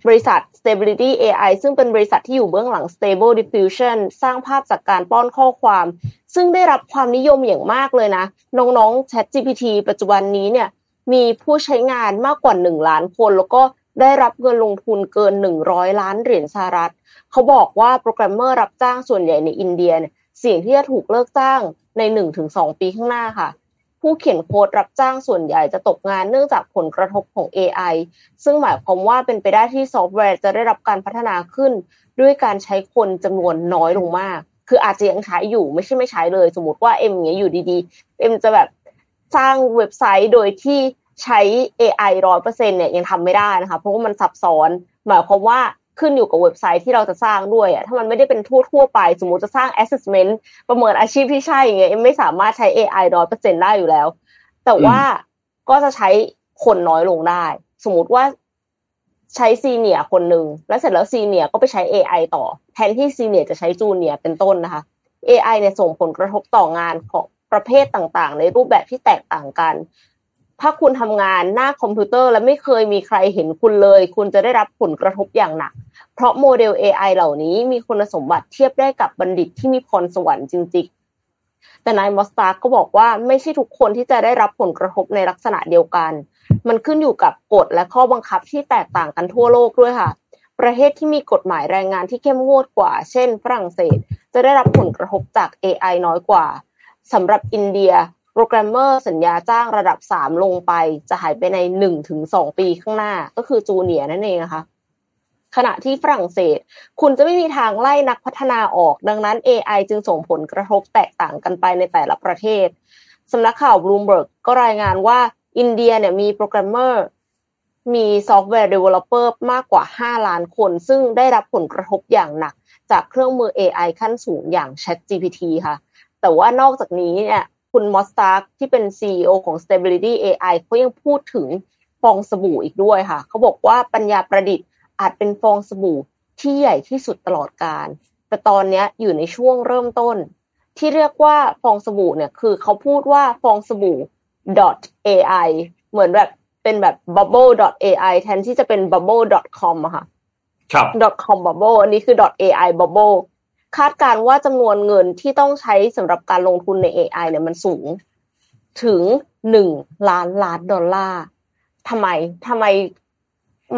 บริษัท Stability เอ ไอ ซึ่งเป็นบริษัทที่อยู่เบื้องหลัง Stable Diffusion สร้างภาพจากการป้อนข้อความซึ่งได้รับความนิยมอย่างมากเลยนะน้องๆ ChatGPT ปัจจุบันนี้เนี่ยมีผู้ใช้งานมากกว่าหนึ่งล้านคนแล้วก็ได้รับเงินลงทุนเกินหนึ่งร้อยล้านเหรียญสหรัฐเขาบอกว่าโปรแกรมเมอร์รับจ้างส่วนใหญ่ในอินเดียเนี่ยเสี่ยงที่จะถูกเลิกจ้างใน หนึ่งถึงสอง ปีข้างหน้าค่ะผู้เขียนโค้ดรับจ้างส่วนใหญ่จะตกงานเนื่องจากผลกระทบของ เอ ไอ ซึ่งหมายความว่าเป็นไปได้ที่ซอฟต์แวร์จะได้รับการพัฒนาขึ้นด้วยการใช้คนจำนวนน้อยลงมากคืออาจจะยังใช้อยู่ไม่ใช่ไม่ใช้เลยสมมติว่าเอ็มเนี่ยอยู่ดีๆเอ็มจะแบบสร้างเว็บไซต์โดยที่ใช้ เอ ไอ หนึ่งร้อยเปอร์เซ็นต์ เนี่ยยังทำไม่ได้นะคะเพราะว่ามันซับซ้อนหมายความว่าขึ้นอยู่กับเว็บไซต์ที่เราจะสร้างด้วยอ่ะถ้ามันไม่ได้เป็นทั่วๆไปสมมุติจะสร้าง assessment ประเมินอาชีพที่ใช่อย่างเงี้ยไม่สามารถใช้ เอ ไอ หนึ่งร้อยเปอร์เซ็นต์ ได้อยู่แล้วแต่ว่าก็จะใช้คนน้อยลงได้สมมุติว่าใช้ซีเนียร์คนนึงแล้วเสร็จแล้วซีเนียร์ก็ไปใช้ เอ ไอ ต่อแทนที่ซีเนียร์จะใช้จูเนียร์เป็นต้นนะคะ เอ ไอ เนี่ยส่งผลกระทบต่องานของประเภทต่างๆในรูปแบบที่แตกต่างกันถ้าคุณทำงานหน้าคอมพิวเตอร์และไม่เคยมีใครเห็นคุณเลยคุณจะได้รับผลกระทบอย่างหนักเพราะโมเดล เอ ไอ เหล่านี้มีคุณสมบัติเทียบได้กับบัณฑิตที่มีพรสวรรค์จริงๆแต่นายมอสตาร์ก็บอกว่าไม่ใช่ทุกคนที่จะได้รับผลกระทบในลักษณะเดียวกันมันขึ้นอยู่กับกฎและข้อบังคับที่แตกต่างกันทั่วโลกด้วยค่ะประเทศที่มีกฎหมายแรงงานที่เข้มงวดกว่าเช่นฝรั่งเศส จะได้รับผลกระทบจาก เอ ไอ น้อยกว่าสำหรับอินเดียโปรแกรมเมอร์สัญญาจ้างระดับสามลงไปจะหายไปใน หนึ่งถึงสอง ปีข้างหน้าก็คือจูเนียร์นั่นเองนะคะขณะที่ฝรั่งเศสคุณจะไม่มีทางไล่นักพัฒนาออกดังนั้น เอ ไอ จึงส่งผลกระทบแตกต่างกันไปในแต่ละประเทศสำนักข่าว Bloomberg ก็รายงานว่าอินเดียเนี่ยมีโปรแกรมเมอร์มีซอฟต์แวร์ developer มากกว่าห้าล้านคนซึ่งได้รับผลกระทบอย่างหนักจากเครื่องมือ เอ ไอ ขั้นสูงอย่าง ChatGPT ค่ะแต่ว่านอกจากนี้เนี่ยคุณมอสตาร์กที่เป็น ซี อี โอ ของ Stability เอ ไอ เขายังพูดถึงฟองสบู่อีกด้วยค่ะเขาบอกว่าปัญญาประดิษฐ์อาจเป็นฟองสบู่ที่ใหญ่ที่สุดตลอดกาลแต่ตอนนี้อยู่ในช่วงเริ่มต้นที่เรียกว่าฟองสบู่เนี่ยคือเขาพูดว่าฟองสบู่ .ai เหมือนแบบเป็นแบบ bubble .ai แทนที่จะเป็น bubble .com อะค่ะครับ .com bubble อันนี้คือ .ai bubble คาดการณ์ว่าจำนวนเงินที่ต้องใช้สำหรับการลงทุนใน เอ ไอ เนี่ยมันสูงถึงหนึ่งล้านล้านดอลลาร์ทำไมทำไม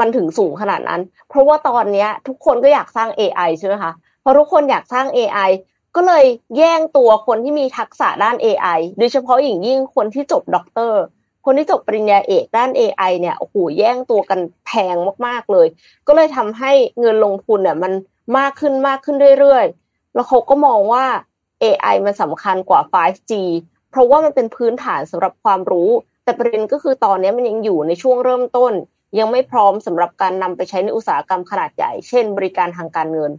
มันถึงสูงขนาดนั้นเพราะว่าตอนนี้ทุกคนก็อยากสร้าง เอ ไอ ใช่ไหมคะเพราะทุกคนอยากสร้าง เอ ไอ ก็เลยแย่งตัวคนที่มีทักษะด้าน เอ ไอ โดยเฉพาะอย่างยิ่งคนที่จบด็อกเตอร์คนที่จบปริญญาเอกด้าน เอ ไอ เนี่ยโอ้โหแย่งตัวกันแพงมากๆเลยก็เลยทำให้เงินลงทุนเนี่ยมันมากขึ้นมากขึ้นเรื่อยๆแล้วเขาก็มองว่า เอ ไอ มันสำคัญกว่า ไฟว์จี เพราะว่ามันเป็นพื้นฐานสำหรับความรู้แต่ประเด็นก็คือตอนนี้มันยังอยู่ในช่วงเริ่มต้นยังไม่พร้อมสำหรับการนำไปใช้ในอุตสาหกรรมขนาดใหญ่เช่นบริการทางการเงิน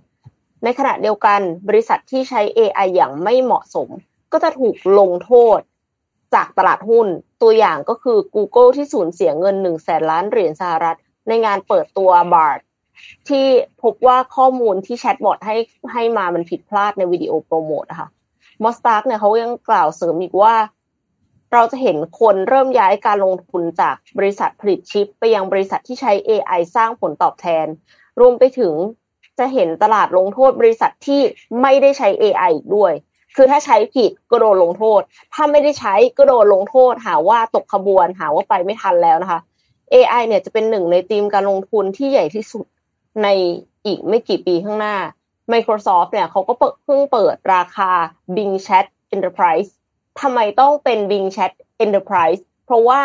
ในขณะเดียวกันบริษัทที่ใช้ เอ ไอ อย่างไม่เหมาะสมก็จะถูกลงโทษจากตลาดหุ้นตัวอย่างก็คือ Google ที่สูญเสียเงิน หนึ่งแสนล้านเหรียญสหรัฐในงานเปิดตัว Bard ที่พบว่าข้อมูลที่แชทบอทให้ให้มามันผิดพลาดในวิดีโอโปรโมทนะคะมอสตาร์กเนี่ยเขายังกล่าวเสริมอีกว่าเราจะเห็นคนเริ่มย้ายการลงทุนจากบริษัทผลิตชิปไปยังบริษัทที่ใช้ เอ ไอ สร้างผลตอบแทนรวมไปถึงจะเห็นตลาดลงโทษบริษัทที่ไม่ได้ใช้ เอ ไอ ด้วยคือถ้าใช้ผิดก็โดนลงโทษถ้าไม่ได้ใช้ก็โดนลงโทษหาว่าตกขบวนหาว่าไปไม่ทันแล้วนะคะ เอ ไอ เนี่ยจะเป็นหนึ่งในธีมการลงทุนที่ใหญ่ที่สุดในอีกไม่กี่ปีข้างหน้า Microsoft เนี่ยเขาก็เพิ่งเปิดราคา Bing Chat Enterpriseทำไมต้องเป็น Bing Chat Enterprise เพราะว่า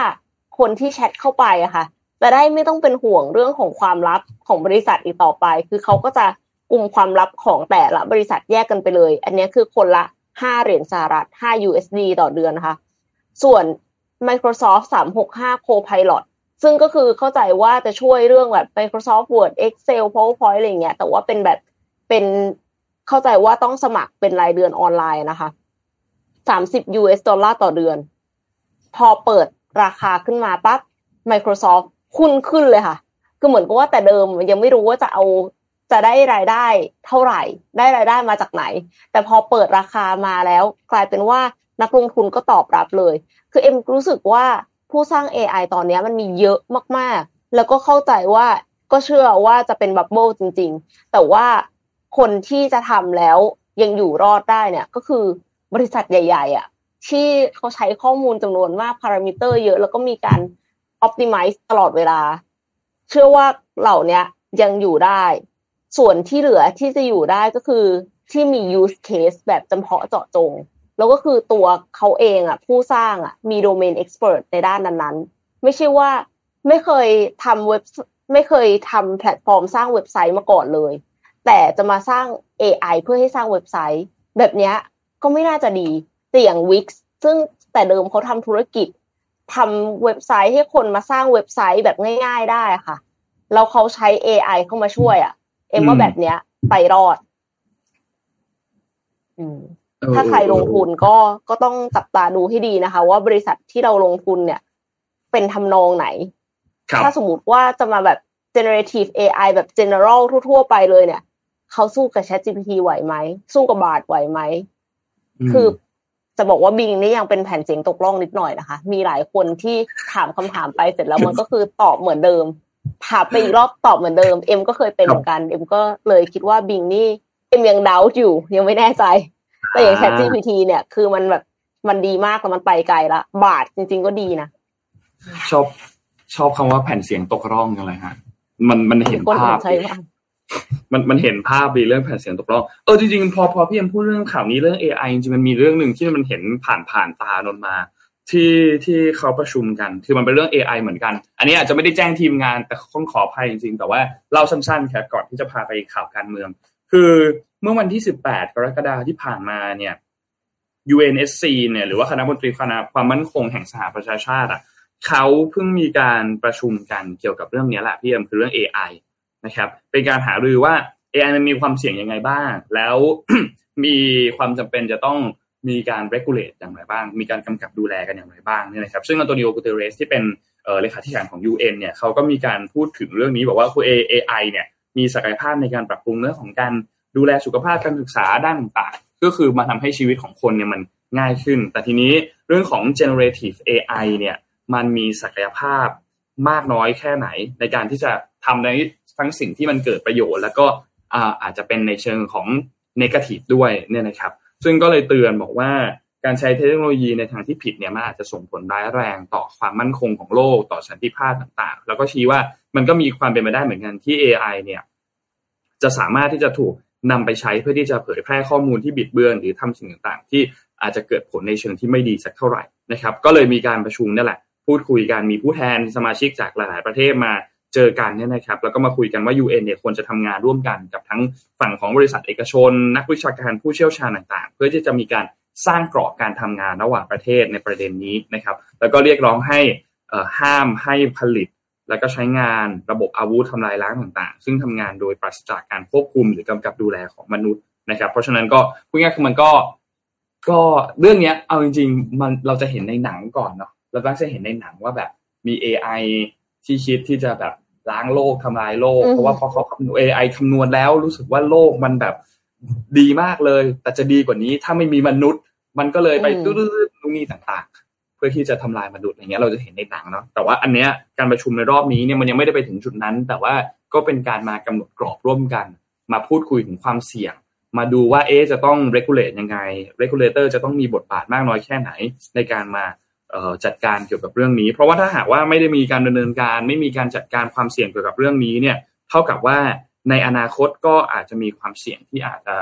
คนที่แชทเข้าไปอะค่ะจะได้ไม่ต้องเป็นห่วงเรื่องของความลับของบริษัทอีกต่อไปคือเขาก็จะกุมความลับของแต่ละบริษัทแยกกันไปเลยอันนี้คือคนละห้าเหรียญสหรัฐห้า ยู เอส ดี ต่อเดือนนะคะส่วน Microsoft สามหกห้า Copilot ซึ่งก็คือเข้าใจว่าจะช่วยเรื่องแบบ Microsoft Word Excel PowerPoint อะไรอย่างเงี้ยแต่ว่าเป็นแบบเป็นเข้าใจว่าต้องสมัครเป็นรายเดือนออนไลน์นะคะสามสิบ ยู เอส ดอลลาร์ต่อเดือนพอเปิดราคาขึ้นมาปั๊บ Microsoft หุ้นขึ้นเลยค่ะคือเหมือนกับว่าแต่เดิมยังไม่รู้ว่าจะเอาจะได้รายได้เท่าไหร่ได้รายได้มาจากไหนแต่พอเปิดราคามาแล้วกลายเป็นว่านักลงทุนก็ตอบรับเลยคือเอ็มรู้สึกว่าผู้สร้าง เอ ไอ ตอนนี้มันมีเยอะมากๆแล้วก็เข้าใจว่าก็เชื่อว่าจะเป็นบับเบิ้ลจริงๆแต่ว่าคนที่จะทำแล้วยังอยู่รอดได้เนี่ยก็คือบริษัทใหญ่ๆอ่ะที่เขาใช้ข้อมูลจำนวนมากพารามิเตอร์เยอะแล้วก็มีการออพติไมซ์ตลอดเวลาเชื่อว่าเหล่านี้ยังอยู่ได้ส่วนที่เหลือที่จะอยู่ได้ก็คือที่มี use case แบบจำเพาะเจาะจงแล้วก็คือตัวเขาเองอ่ะผู้สร้างอ่ะมี domain expert ในด้านนั้นๆไม่ใช่ว่าไม่เคยทำเว็บไม่เคยทำแพลตฟอร์มสร้างเว็บไซต์มาก่อนเลยแต่จะมาสร้าง เอ ไอ เพื่อให้สร้างเว็บไซต์แบบเนี้ยก็ไม่น่าจะดีแต่อย่าง Wix ซึ่งแต่เดิมเขาทำธุรกิจทำเว็บไซต์ให้คนมาสร้างเว็บไซต์แบบง่ายๆได้ค่ะแล้วเขาใช้ เอ ไอ เข้ามาช่วยอ่ะเอ็มว่าแบบเนี้ยไปรอดอืมถ้าใครลงทุนก็ก็ต้องจับตาดูให้ดีนะคะว่าบริษัทที่เราลงทุนเนี่ยเป็นทำนองไหนถ้าสมมุติว่าจะมาแบบ generative เอ ไอ แบบ general ทั่วๆไปเลยเนี่ยเขาสู้กับ ChatGPT ไหวไหมสู้กับ Bard ไหวไหมคือจะบอกว่าบิงนี่ยังเป็นแผ่นเสียงตกล่องนิดหน่อยนะคะมีหลายคนที่ถามคำถามไปเสร็จแล้วมันก็คือตอบเหมือนเดิมถามไปอีกรอบตอบเหมือนเดิมเอ็มก็เคยเป็นเหมือนกันเอ็มก็เลยคิดว่าบิงนี่เอ็มยังเดาอยู่ยังไม่แน่ใจแต่อย่าง ChatGPT เนี่ยคือมันแบบมันดีมากแล้วมันไปไกลละบาทจริงๆก็ดีนะชอบชอบคำว่าแผ่นเสียงตกล่องอะไรฮะมันมันเห็นภาพ มันมันเห็นภาพไปเรื่องแผ่นเสียงตกร่องเออจริงๆพอพอพี่เอ็มพูดเรื่องข่าวนี้เรื่อง เอ ไอ จริงๆมันมีเรื่องนึงที่มันเห็นผ่านผ่านตานนมาที่ที่เขาประชุมกันคือมันเป็นเรื่อง เอ ไอ เหมือนกันอันนี้อาจจะไม่ได้แจ้งทีมงานแต่ต้องขออภัยจริงๆแต่ว่าเล่าสั้นๆแค่ก่อนที่จะพาไปข่าวการเมืองคือเมื่อวันที่สิบแปดกรกฎาคมที่ผ่านมาเนี่ย ยู เอ็น เอส ซี เนี่ยหรือว่าคณะมนตรีคณะความมั่นคงแห่งสหประชาชาติอ่ะเขาเพิ่งมีการประชุมกันเกี่ยวกับเรื่องนี้แหละพี่เอ็มคือเรื่อง เอ ไอ นะครับเป็นการหารือว่า เอ ไอ มันมีความเสี่ยงยังไงบ้างแล้ว มีความจำเป็นจะต้องมีการ regulate อย่างไรบ้างมีการกำกับดูแลกันอย่างไรบ้างเนี่ยนะครับซึ่งอันโตนิโอ กูเตเรสที่เป็นเอ่อเลขาธิการของ ยู เอ็น เนี่ยเขาก็มีการพูดถึงเรื่องนี้บอกว่าคือ เอ ไอ เนี่ยมีศักยภาพในการปรับปรุงเรื่องของการดูแลสุขภาพการศึกษาด้านต่างๆก็คือมาทำให้ชีวิตของคนเนี่ยมันง่ายขึ้นแต่ทีนี้เรื่องของ generative เอ ไอ เนี่ยมันมีศักยภาพมากน้อยแค่ไหนในการที่จะทำในทั้งสิ่งที่มันเกิดประโยชน์แล้วก็อ่าอาจจะเป็นในเชิงของ negative ด้วยเนี่ยนะครับซึ่งก็เลยเตือนบอกว่าการใช้เทคโนโลยีในทางที่ผิดเนี่ยมันอาจจะส่งผลร้ายแรงต่อความมั่นคงของโลกต่อสันติภาพต่างๆแล้วก็ชี้ว่ามันก็มีความเป็นไปได้เหมือนกันที่ เอ ไอ เนี่ยจะสามารถที่จะถูกนำไปใช้เพื่อที่จะเผยแพร่ข้อมูลที่บิดเบือนหรือทำสิ่งต่างๆที่อาจจะเกิดผลในเชิงที่ไม่ดีสักเท่าไหร่นะครับก็เลยมีการประชุมนั่นแหละพูดคุยกันมีผู้แทนสมาชิกจากหลายๆประเทศมาเจอกันเนี่ยนะครับแล้วก็มาคุยกันว่า ยู เอ็น เนี่ยควรจะทำงานร่วมกันกับทั้งฝั่งของบริษัทเอกชนนักวิชาการผู้เชี่ยวชาญต่างๆเพื่อที่จะมีการสร้างกรอบการทำงานระหว่างประเทศในประเด็นนี้นะครับแล้วก็เรียกร้องให้ห้ามให้ผลิตแล้วก็ใช้งานระบบอาวุธทำลายล้างต่างๆซึ่งทำงานโดยปราศจากการควบคุมหรือกำกับดูแลของมนุษย์นะครับเพราะฉะนั้นก็พูดง่ายๆคือมันก็ก็เรื่องนี้เอาจริงๆมันเราจะเห็นในหนังก่อนเนาะเราตั้งใจเห็นในหนังว่าแบบมี เอ ไอ ที่คิดที่จะแบบล้างโลกทำลายโลกเพราะว่าพอเขา เอ ไอ คำนวณแล้วรู้สึกว่าโลกมันแบบดีมากเลยแต่จะดีกว่านี้ถ้าไม่มีมนุษย์มันก็เลยไปตื้อๆตรงนี้ต่างๆเพื่อที่จะทำลายมนุษย์อย่างเงี้ยเราจะเห็นในหนังเนาะแต่ว่าอันเนี้ยการประชุมในรอบนี้เนี่ยมันยังไม่ได้ไปถึงจุดนั้นแต่ว่าก็เป็นการมากำหนดกรอบร่วมกันมาพูดคุยถึงความเสี่ยงมาดูว่าเอ๊ะจะต้อง regulate ยังไง regulator จะต้องมีบทบาทมากน้อยแค่ไหนในการมาจัดการเกี่ยวกับเรื่องนี้เพราะว่าถ้าหากว่าไม่ได้มีการดำเนินการไม่มีการจัดการความเสี่ยงเกี่ยวกับเรื่องนี้เนี่ยเท่ากับว่าในอนาคตก็อาจจะมีความเสี่ยงที่อาจจะ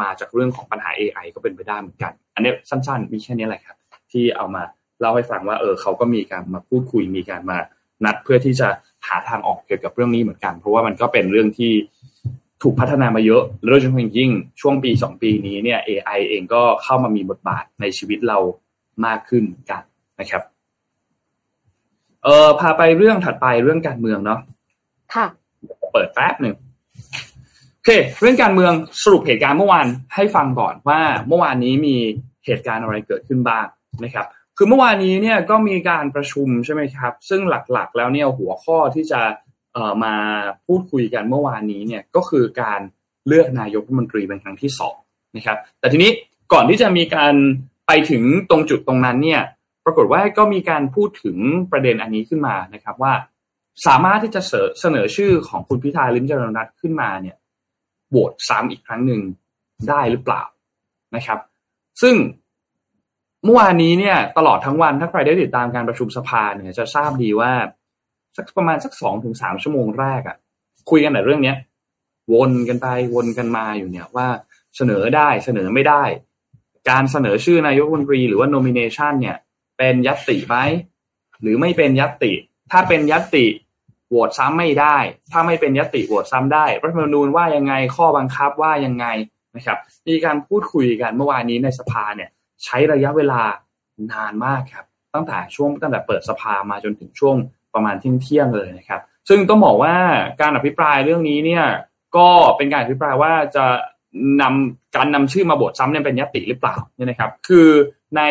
มาจากเรื่องของปัญหา เอ ไอ ก็เป็นไปได้เหมือนกันอันนี้สั้นๆมีแค่นี้แหละครับที่เอามาเล่าให้ฟังว่าเออเขาก็มีการมาพูดคุยมีการมานัดเพื่อที่จะหาทางออกเกี่ยวกับเรื่องนี้เหมือนกันเพราะว่ามันก็เป็นเรื่องที่ถูกพัฒนามาเยอะโดยเฉพาะยิ่งช่วงปีสองปีนี้เนี่ย เอ ไอ เองก็เข้ามามีบทบาทในชีวิตเรามากขึ้นกันนะครับเออพาไปเรื่องถัดไปเรื่องการเมืองเนาะค่ะเปิดแป๊บหนึ่งโอเคเรื่องการเมืองสรุปเหตุการณ์เมื่อวานให้ฟังก่อนว่าเมื่อวานนี้มีเหตุการณ์อะไรเกิดขึ้นบ้างนะครับคือเมื่อวานนี้เนี่ยก็มีการประชุมใช่ไหมครับซึ่งหลักๆแล้วเนี่ยหัวข้อที่จะเอ่อมาพูดคุยกันเมื่อวานนี้เนี่ยก็คือการเลือกนายกรัฐมนตรีเป็นครั้งที่สองนะครับแต่ทีนี้ก่อนที่จะมีการไปถึงตรงจุดตรงนั้นเนี่ยปรากฏว่าก็มีการพูดถึงประเด็นอันนี้ขึ้นมานะครับว่าสามารถที่จะเสนอชื่อของคุณพิธาลิ้มเจริญรัตน์ขึ้นมาเนี่ยโหวตซ้ำอีกครั้งหนึ่งได้หรือเปล่านะครับซึ่งเมื่อวานนี้เนี่ยตลอดทั้งวันถ้าใครได้ติดตามการประชุมสภาเนี่ยจะทราบดีว่าสักประมาณสัก สองถึงสาม ชั่วโมงแรกอ่ะคุยกันแต่เรื่องเนี้ยวนกันไปวนกันมาอยู่เนี่ยว่าเสนอได้เสนอไม่ได้การเสนอชื่อนายกรัฐมนตรีหรือว่า nomination เนี่ยเป็นยัตติไหมหรือไม่เป็นยัตติถ้าเป็นยัตติโหวตซ้ำไม่ได้ถ้าไม่เป็นยัตติโหวตซ้ำได้รัฐธรรมนูญว่ายังไงข้อบังคับว่ายังไงนะครับมีการพูดคุยกันเมื่อวานนี้ในสภาเนี่ยใช้ระยะเวลานานมากครับตั้งแต่ช่วงตั้งแต่เปิดสภามาจนถึงช่วงประมาณเที่ยงเลยนะครับซึ่งต้องบอกว่าการอภิปรายเรื่องนี้เนี่ยก็เป็นการอภิปรายว่าจะนำการนำชื่อมาโหวตซ้ำเนี่ยเป็นยัตติหรือเปล่าเนี่ยนะครับคือใน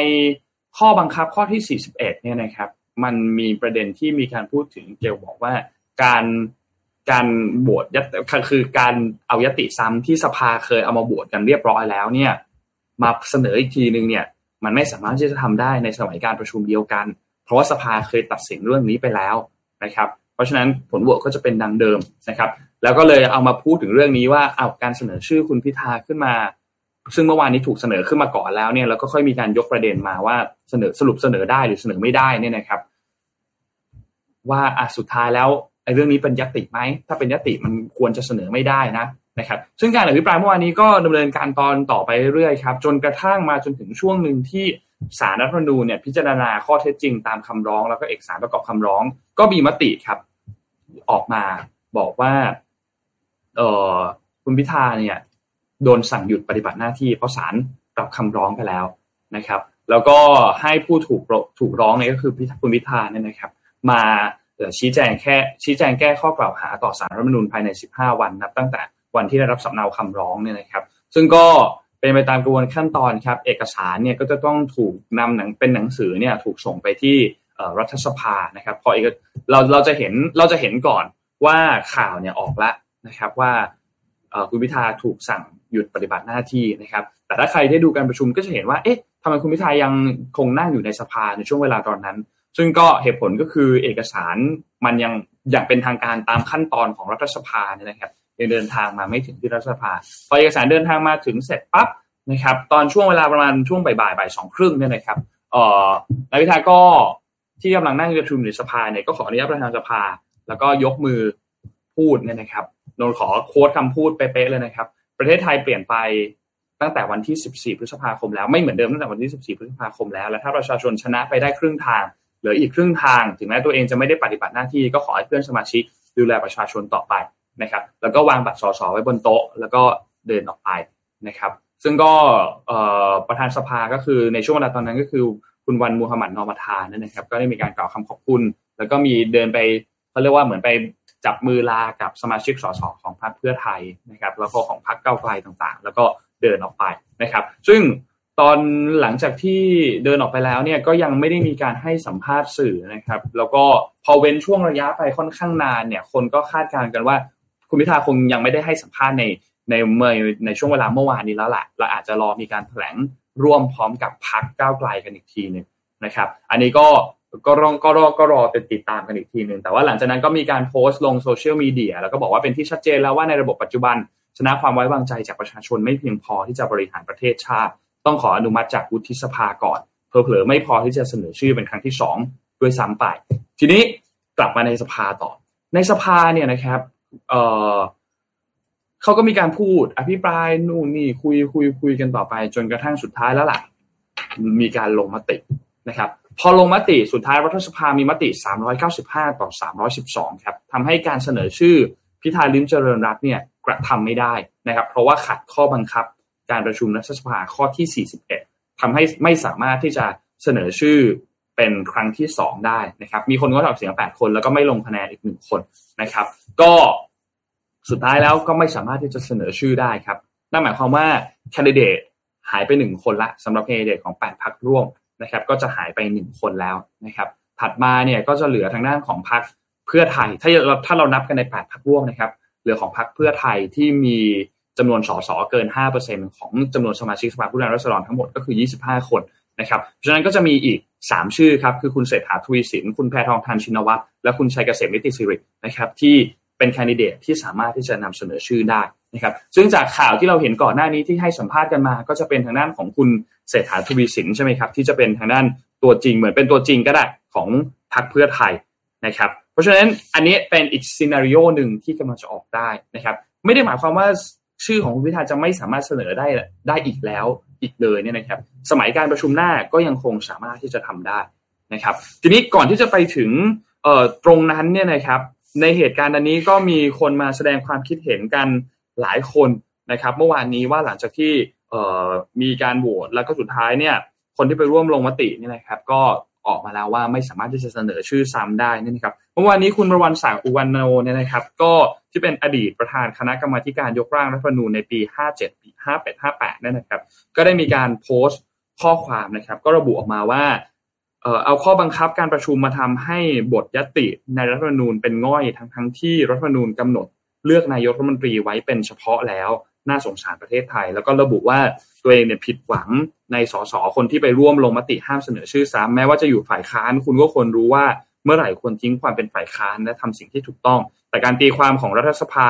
ข้อบังคับข้อที่สี่สิบเอ็ดเนี่ยนะครับมันมีประเด็นที่มีการพูดถึงเกี่ยวบอกว่าการการโหวตยัตติคือการเอายัตติซ้ำที่สภาเคยเอามาโหวตกันเรียบร้อยแล้วเนี่ยมาเสนออีกทีนึงเนี่ยมันไม่สามารถที่จะทำได้ในสมัยการประชุมเดียวกันเพราะว่าสภาเคยตัดสินเรื่องนี้ไปแล้วนะครับเพราะฉะนั้นผลโหวตก็จะเป็นดังเดิมนะครับแล้วก็เลยเอามาพูดถึงเรื่องนี้ว่าเอาการเสนอชื่อคุณพิธาขึ้นมาซึ่งเมื่อวานนี้ถูกเสนอขึ้นมาก่อนแล้วเนี่ยแล้วก็ค่อยมีการยกประเด็นมาว่าเสนอสรุปเสนอได้หรือเสนอไม่ได้เนี่ยนะครับว่าอ่ะสุดท้ายแล้ว ไอ้เรื่องนี้เป็นญัตติไหมถ้าเป็นญัตติมันควรจะเสนอไม่ได้นะนะครับซึ่งการอภิปรายเมื่อวานนี้ก็ดำเนินการตอนต่อไปเรื่อยๆครับจนกระทั่งมาจนถึงช่วงนึงที่ศาลรัฐธรรมนูญเนี่ยพิจารณาข้อเท็จจริงตามคำร้องแล้วก็เอกสารประกอบคำร้องก็มีมติครับออกมาบอกว่าเอ่อคุณพิธาเนี่ยโดนสั่งหยุดปฏิบัติหน้าที่เพราะศาลรับคำร้องไปแล้วนะครับแล้วก็ให้ผู้ถูกถูกร้องเนี่ยก็คือคุณพิธาเนี่ยนะครับมาชี้แจงแค่ชี้แจงแก้ข้อกล่าวหาต่อศาลรัฐธรรมนูญภายในสิบห้าวันนับตั้งแต่วันที่ได้รับสำเนาคำร้องเนี่ยนะครับซึ่งก็เป็นไปตามกระบวนขั้นตอนครับเอกสารเนี่ยก็จะต้องถูกนำหนังเป็นหนังสือเนี่ยถูกส่งไปที่รัฐสภานะครับพอเราเราจะเห็นเราจะเห็นก่อนว่าข่าวเนี่ยออกละนะครับว่าคุณพิธาถูกสั่งหยุดปฏิบัติหน้าที่นะครับแต่ถ้าใครได้ดูการประชุมก็จะเห็นว่าเอ๊ะทำไมคุณพิธายังคงนั่งอยู่ในสภาในช่วงเวลาตอนนั้นซึ่งก็เหตุผลก็คือเอกสารมันยังยังเป็นทางการตามขั้นตอนของรัฐสภาเนี่ยนะครับยังเดินทางมาไม่ถึงที่รัฐสภาพอเอกสารเดินทางมาถึงเสร็จปั๊บนะครับตอนช่วงเวลาประมาณช่วงบ่ายๆบ่ายสองครึ่งเนี่ยนะครับเอ่อนายพิธาก็ที่กำลังนั่งประชุมในสภาเนี่ยก็ขออนุญาตประธานสภาแล้วก็ยกมือพูดเนี่ยนะครับโดยขอโค้ดคำพูดเป๊ะๆเลยนะครับประเทศไทยเปลี่ยนไปตั้งแต่วันที่สิบสี่พฤษภาคมแล้วไม่เหมือนเดิมตั้งแต่วันที่สิบสี่พฤษภาคมแล้วและถ้าประชาชนชนะไปได้ครึ่งทางเหลืออีกครึ่งทางถึงแม้ตัวเองจะไม่ได้ปฏิบัติหน้าที่ก็ขอให้เพื่อนสมาชิกดูแลประชาชนต่อไปนะครับแล้วก็วางบัตรสสไว้บนโต๊ะแล้วก็เดินออกไปนะครับซึ่งก็ประธานสภาก็คือในช่วงเวลาตอนนั้นก็คือคุณวันมูฮัมหมัดนอมาธานนะครับก็ได้มีการกล่าวคำขอบคุณแล้วก็มีเดินไปเขาเรียกว่าเหมือนไปจับมือลากับสมาชิกสสของพรรคเพื่อไทยนะครับแล้วก็ของพรรคก้าวไกลต่างๆแล้วก็เดินออกไปนะครับซึ่งตอนหลังจากที่เดินออกไปแล้วเนี่ยก็ยังไม่ได้มีการให้สัมภาษณ์สื่อนะครับแล้วก็พอเว้นช่วงระยะไปค่อนข้างนานเนี่ยคนก็คาดการณ์กันว่าคุณพิธาคงยังไม่ได้ให้สัมภาษณ์ในในเมื่อในช่วงเวลาเมื่อวานนี้แล้วแหละเราอาจจะรอมีการแถลงร่วมพร้อมกับพรรคก้าวไกลกันอีกทีนึงนะครับอันนี้ก็ก็รอก็รอก็รอติดตามกันอีกทีนึงแต่ว่าหลังจากนั้นก็มีการโพสต์ลงโซเชียลมีเดียแล้วก็บอกว่าเป็นที่ชัดเจนแล้วว่าในระบบปัจจุบันชนะความไว้วางใจจากประชาชนไม่เพียงพอที่จะบริหารประเทศชาติต้องขออนุมัติจากวุฒิสภาก่อนเผลอๆไม่พอที่จะเสนอชื่อเป็นครั้งที่สองด้วยซ้ำไปทีนี้กลับมาในสภาต่อในสภาเนี่ยนะครับเอ่อเขาก็มีการพูดอภิปรายนู่นนี่คุยคุยคุยกันต่อไปจนกระทั่งสุดท้ายแล้วล่ะมีการลงมตินะครับพอลงมติสุดท้ายรัฐสภามีมติสามร้อยเก้าสิบห้าต่อสามร้อยสิบสองครับทำให้การเสนอชื่อพิธาลิ้มเจริญรัตน์เนี่ยกระทำไม่ได้นะครับเพราะว่าขัดข้อบังคับการประชุมรัฐสภาข้อที่สี่สิบเอ็ดทำให้ไม่สามารถที่จะเสนอชื่อเป็นครั้งที่สองได้นะครับมีคนงดออกเสียงแปดคนแล้วก็ไม่ลงคะแนนอีกหนึ่งคนนะครับก็สุดท้ายแล้วก็ไม่สามารถที่จะเสนอชื่อได้ครับนั่นหมายความว่าแคนดิเดตหายไปหนึ่งคนละสำหรับแคนดิเดตของแปดพรรคร่วมนะครับก็จะหายไปหนึ่งคนแล้วนะครับถัดมาเนี่ยก็จะเหลือทางด้านของพรรคเพื่อไทยถ้าเราถ้าเรานับกันในแปดพรรคร่วมนะครับเหลือของพรรคเพื่อไทยที่มีจำนวนสสเกิน ห้าเปอร์เซ็นต์ ของจำนวนสมาชิกสภาผู้แทนราษฎรทั้งหมดก็คือยี่สิบห้าคนนะครับเพราะฉะนั้นก็จะมีอีกสามชื่อครับคือคุณเศรษฐาทวีสินคุณแพทองธารชินวัตรและคุณชัยเกษมนิติสิรินะครับที่เป็นแคนดิเดตที่สามารถที่จะนำเสนอชื่อได้นะครับซึ่งจากข่าวที่เราเห็นก่อนหน้านี้ที่ให้สัมภาษณ์กันมาก็จะเป็นทางด้านของคุณเศรษฐาทวีสินใช่ไหมครับที่จะเป็นทางด้านตัวจริงเหมือนเป็นตัวจริงก็ได้ของพรรคเพื่อไทยนะครับเพราะฉะนั้นอันนี้เป็นอีกซีนาริโอหนึ่งที่กำลังจะออกได้นะครับไม่ได้หมายความว่าชื่อของคุณพิธาจะไม่สามารถเสนอได้ได้อีกแล้วอีกเลยเนี่ยนะครับสมัยการประชุมหน้าก็ยังคงสามารถที่จะทำได้นะครับทีนี้ก่อนที่จะไปถึงเอ่อตรงนั้นเนี่ยนะครับในเหตุการณ์อันนี้ก็มีคนมาแสดงความคิดเห็นกันหลายคนนะครับเมื่อวานนี้ว่าหลังจากที่เอ่อมีการโหวตแล้วก็สุดท้ายเนี่ยคนที่ไปร่วมลงมติเนี่ยนะครับก็ออกมาแล้วว่าไม่สามารถที่จะเสนอชื่อซ้ำได้นี่นะครับเมื่อวานนี้คุณประวันศักดิ์อุวรรณโนเนี่ยนะครับก็ที่เป็นอดีตประธานคณะกรรมาธิการยกร่างรัฐธรรมนูญในปีห้าเจ็ด ห้าแปด ห้าแปดเนี่ยนะครับก็ได้มีการโพสต์ข้อความนะครับก็ระบุออกมาว่าเอ่อเอาข้อบังคับการประชุมมาทำให้บทญัตติในรัฐธรรมนูญเป็นง่อยทั้งทั้งที่รัฐธรรมนูญกำหนดเลือกนายกรัฐมนตรีไว้เป็นเฉพาะแล้วน่าสงสารประเทศไทยแล้วก็ระบุว่าตัวเองเนี่ยผิดหวังในสสคนที่ไปร่วมลงมติห้ามเสนอชื่อซ้ำแม้ว่าจะอยู่ฝ่ายค้านคุณก็ควรรู้ว่าเมื่อไหร่ควรทิ้งความเป็นฝ่ายค้านและทำสิ่งที่ถูกต้องแต่การตีความของรัฐสภา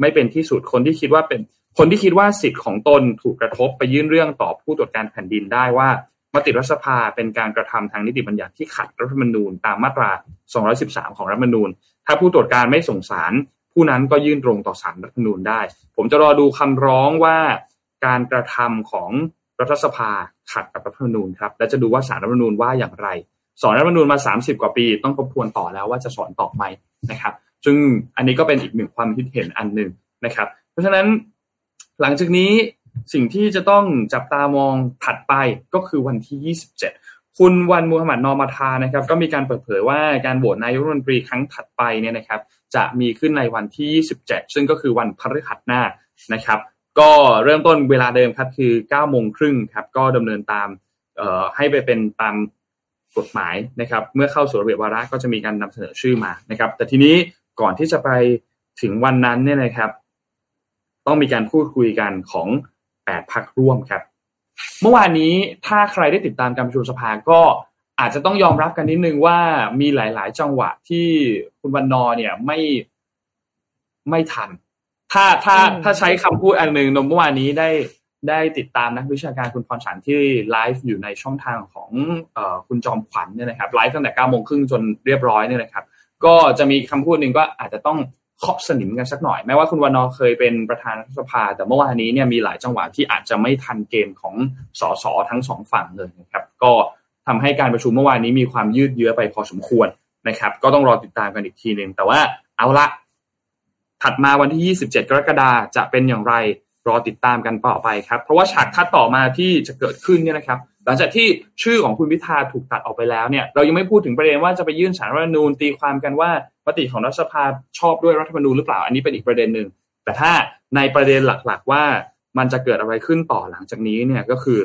ไม่เป็นที่สุดคนที่คิดว่าเป็นคนที่คิดว่าสิทธิ์ของตนถูกกระทบไปยื่นเรื่องต่อผู้ตรวจการแผ่นดินได้ว่า มติรัฐสภาเป็นการกระทำทางนิติบัญญัติที่ขัดรัฐธรรมนูญตามมาตราสองร้อยสิบสามของรัฐธรรมนูญถ้าผู้ตรวจการไม่ส่งสารผู้นั้นก็ยื่นตรงต่อศาลรัฐธรรมนูญได้ผมจะรอดูคำร้องว่าการกระทำของรัฐสภาขัดกับรัฐธรรมนูญครับและจะดูว่าศาลรัฐธรรมนูญว่าอย่างไรสอนรัฐธรรมนูญมาสามสิบกว่าปีต้องทบทวนต่อแล้วว่าจะสอนต่อไหมนะครับซึ่งอันนี้ก็เป็นอีกหนึ่งความคิดเห็นอันหนึ่งนะครับเพราะฉะนั้นหลังจากนี้สิ่งที่จะต้องจับตามองถัดไปก็คือวันที่ยี่สิบเจ็ดคุณวันมูฮัมหมัดนอมาธานะครับก็มีการเปิดเผยว่าการโหวตนายกรัฐมนตรีครั้งถัดไปเนี่ยนะครับจะมีขึ้นในวันที่ยี่สิบเจ็ดซึ่งก็คือวันพฤหัสหน้านะครับก็เริ่มต้นเวลาเดิมครับคือ เก้าโมงครึ่ง นครับก็ดำเนินตามเอ่อให้ไปเป็นตามกฎหมายนะครับเมื่อเข้าสู่ระเบียบวาระก็จะมีการนำเสนอชื่อมานะครับแต่ทีนี้ก่อนที่จะไปถึงวันนั้นเนี่ยนะครับต้องมีการพูดคุยกันของแปดพรรคร่วมครับเมื่อวานนี้ถ้าใครได้ติดตามการประชุมสภาก็อาจจะต้องยอมรับกันนิดนึงว่ามีหลายๆจังหวะที่คุณวันนอเนี่ยไม่ไม่ทันถ้าถ้าถ้าใช้คำพูดอันนึงเมื่อวานนี้ได้ได้ติดตามนักวิชาการคุณพรสารที่ไลฟ์อยู่ในช่องทางของเอ่อคุณจอมขวัญเนี่ยนะครับไลฟ์ตั้งแต่ เก้าโมงครึ่ง จนเรียบร้อยเนี่ยนะครับก็จะมีคำพูดนึงก็อาจจะต้องเคาะสนิมกันสักหน่อยแม้ว่าคุณวานอเคยเป็นประธานรัฐสภาแต่เมื่อวานนี้เนี่ยมีหลายจังหวะที่อาจจะไม่ทันเกมของสสทั้งสองฝั่งเลยนะครับก็ทำให้การประชุมเมื่อวานนี้มีความยืดเยื้อไปพอสมควรนะครับก็ต้องรอติดตามกันอีกทีนึงแต่ว่าเอาละถัดมาวันที่ยี่สิบเจ็ดกรกฎาคมจะเป็นอย่างไรรอติดตามกันต่อไปครับเพราะว่าฉากทัดต่อมาที่จะเกิดขึ้นเนี่ยนะครับหลังจากที่ชื่อของคุณพิธาถูกตัดออกไปแล้วเนี่ยเรายังไม่พูดถึงประเด็นว่าจะไปยื่นศาลรัฐธรรมนูญตีความกันว่ามติของรัฐสภาชอบด้วยรัฐธรรมนูญหรือเปล่าอันนี้เป็นอีกประเด็นนึงแต่ถ้าในประเด็นหลักๆว่ามันจะเกิดอะไรขึ้นต่อหลังจากนี้เนี่ยก็คือ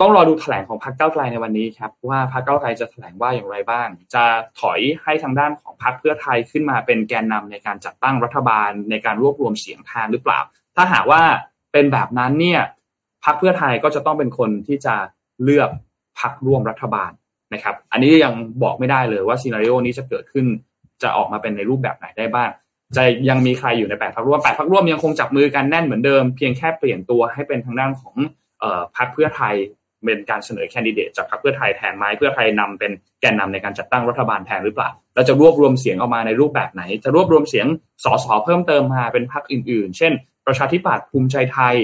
ต้องรอดูแถลงของพรรคก้าวไกลในวันนี้ครับว่าพรรคก้าวไกลจะแถลงว่าอย่างไรบ้างจะถอยให้ทางด้านของพรรคเพื่อไทยขึ้นมาเป็นแกนนำในการจัดตั้งรัฐบาลในการรวบรวมเสียงทางหรือเปล่าถ้าหากว่าเป็นแบบนั้นเนี่ยพรรคเพื่อไทยก็จะต้องเป็นคนที่จะเลือกพรรคร่วมรัฐบาลนะครับอันนี้ยังบอกไม่ได้เลยว่าซีนาริโอนี้จะเกิดขึ้นจะออกมาเป็นในรูปแบบไหนได้บ้างจะยังมีใครอยู่ในแปดพรรคร่วมแปดพรรคร่วมยังคงจับมือกันแน่นเหมือนเดิมเพียงแค่เปลี่ยนตัวให้เป็นทางด้านของเอ่อพรรคเพื่อไทยเป็นการเสนอแคนดิเดตจากพรรคเพื่อไทยแทนไหมเพื่อไทยนำเป็นแกนนำในการจัดตั้งรัฐบาลแทนหรือเปล่าแล้วจะรวบรวมเสียงออกมาในรูปแบบไหนจะรวบรวมเสียงสสเพิ่มเติมมาเป็นพรรคอื่นๆเช่นประชาธิปัตย์ภูมิใจไทย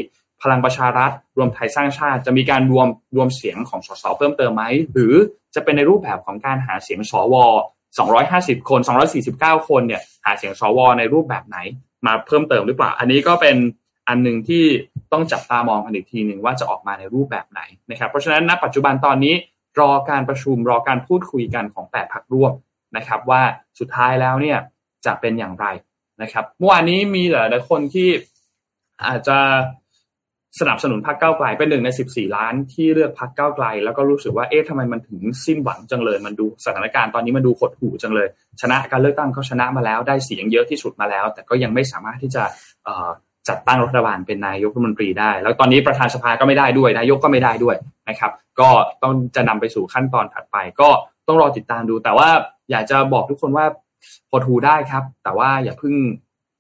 พลังประชารัฐรวมไทยสร้างชาติจะมีการรวมรวมเสียงของสสเพิ่มเติมไหมหรือจะเป็นในรูปแบบของการหาเสียงสวสองร้อยห้าสิบคนสองร้อยสี่สิบเก้าคนเนี่ยหาเสียงสวในรูปแบบไหนมาเพิ่มเติมหรือเปล่าอันนี้ก็เป็นอันนึงที่ต้องจับตามองกันอีกทีนึงว่าจะออกมาในรูปแบบไหนนะครับเพราะฉะนั้นณปัจจุบันตอนนี้รอการประชุมรอการพูดคุยกันของแปดพรรคร่วมนะครับว่าสุดท้ายแล้วเนี่ยจะเป็นอย่างไรนะครับเมื่อวานนี้มีหลายๆคนที่อาจจะสนับสนุนพรรคก้าวไกลเป็นหนึ่งในสิบสี่ล้านที่เลือกพรรคก้าวไกลแล้วก็รู้สึกว่าเอ๊ะทำไมมันถึงสิ้นหวังจังเลยมันดูสถานการณ์ตอนนี้มันดูหดหู่จังเลยชนะการเลือกตั้งก็ชนะมาแล้วได้เสียงเยอะที่สุดมาแล้วแต่ก็ยังไม่สามารถที่จะเอ่อจัดตั้งรัฐบาลเป็นนายกรัฐมนตรีได้แล้วตอนนี้ประธานสภาก็ไม่ได้ด้วยนายกก็ไม่ได้ด้วยนะครับก็ต้องจะนำไปสู่ขั้นตอนถัดไปก็ต้องรอติดตามดูแต่ว่าอยากจะบอกทุกคนว่าพอทูได้ครับแต่ว่าอย่าเพิ่ง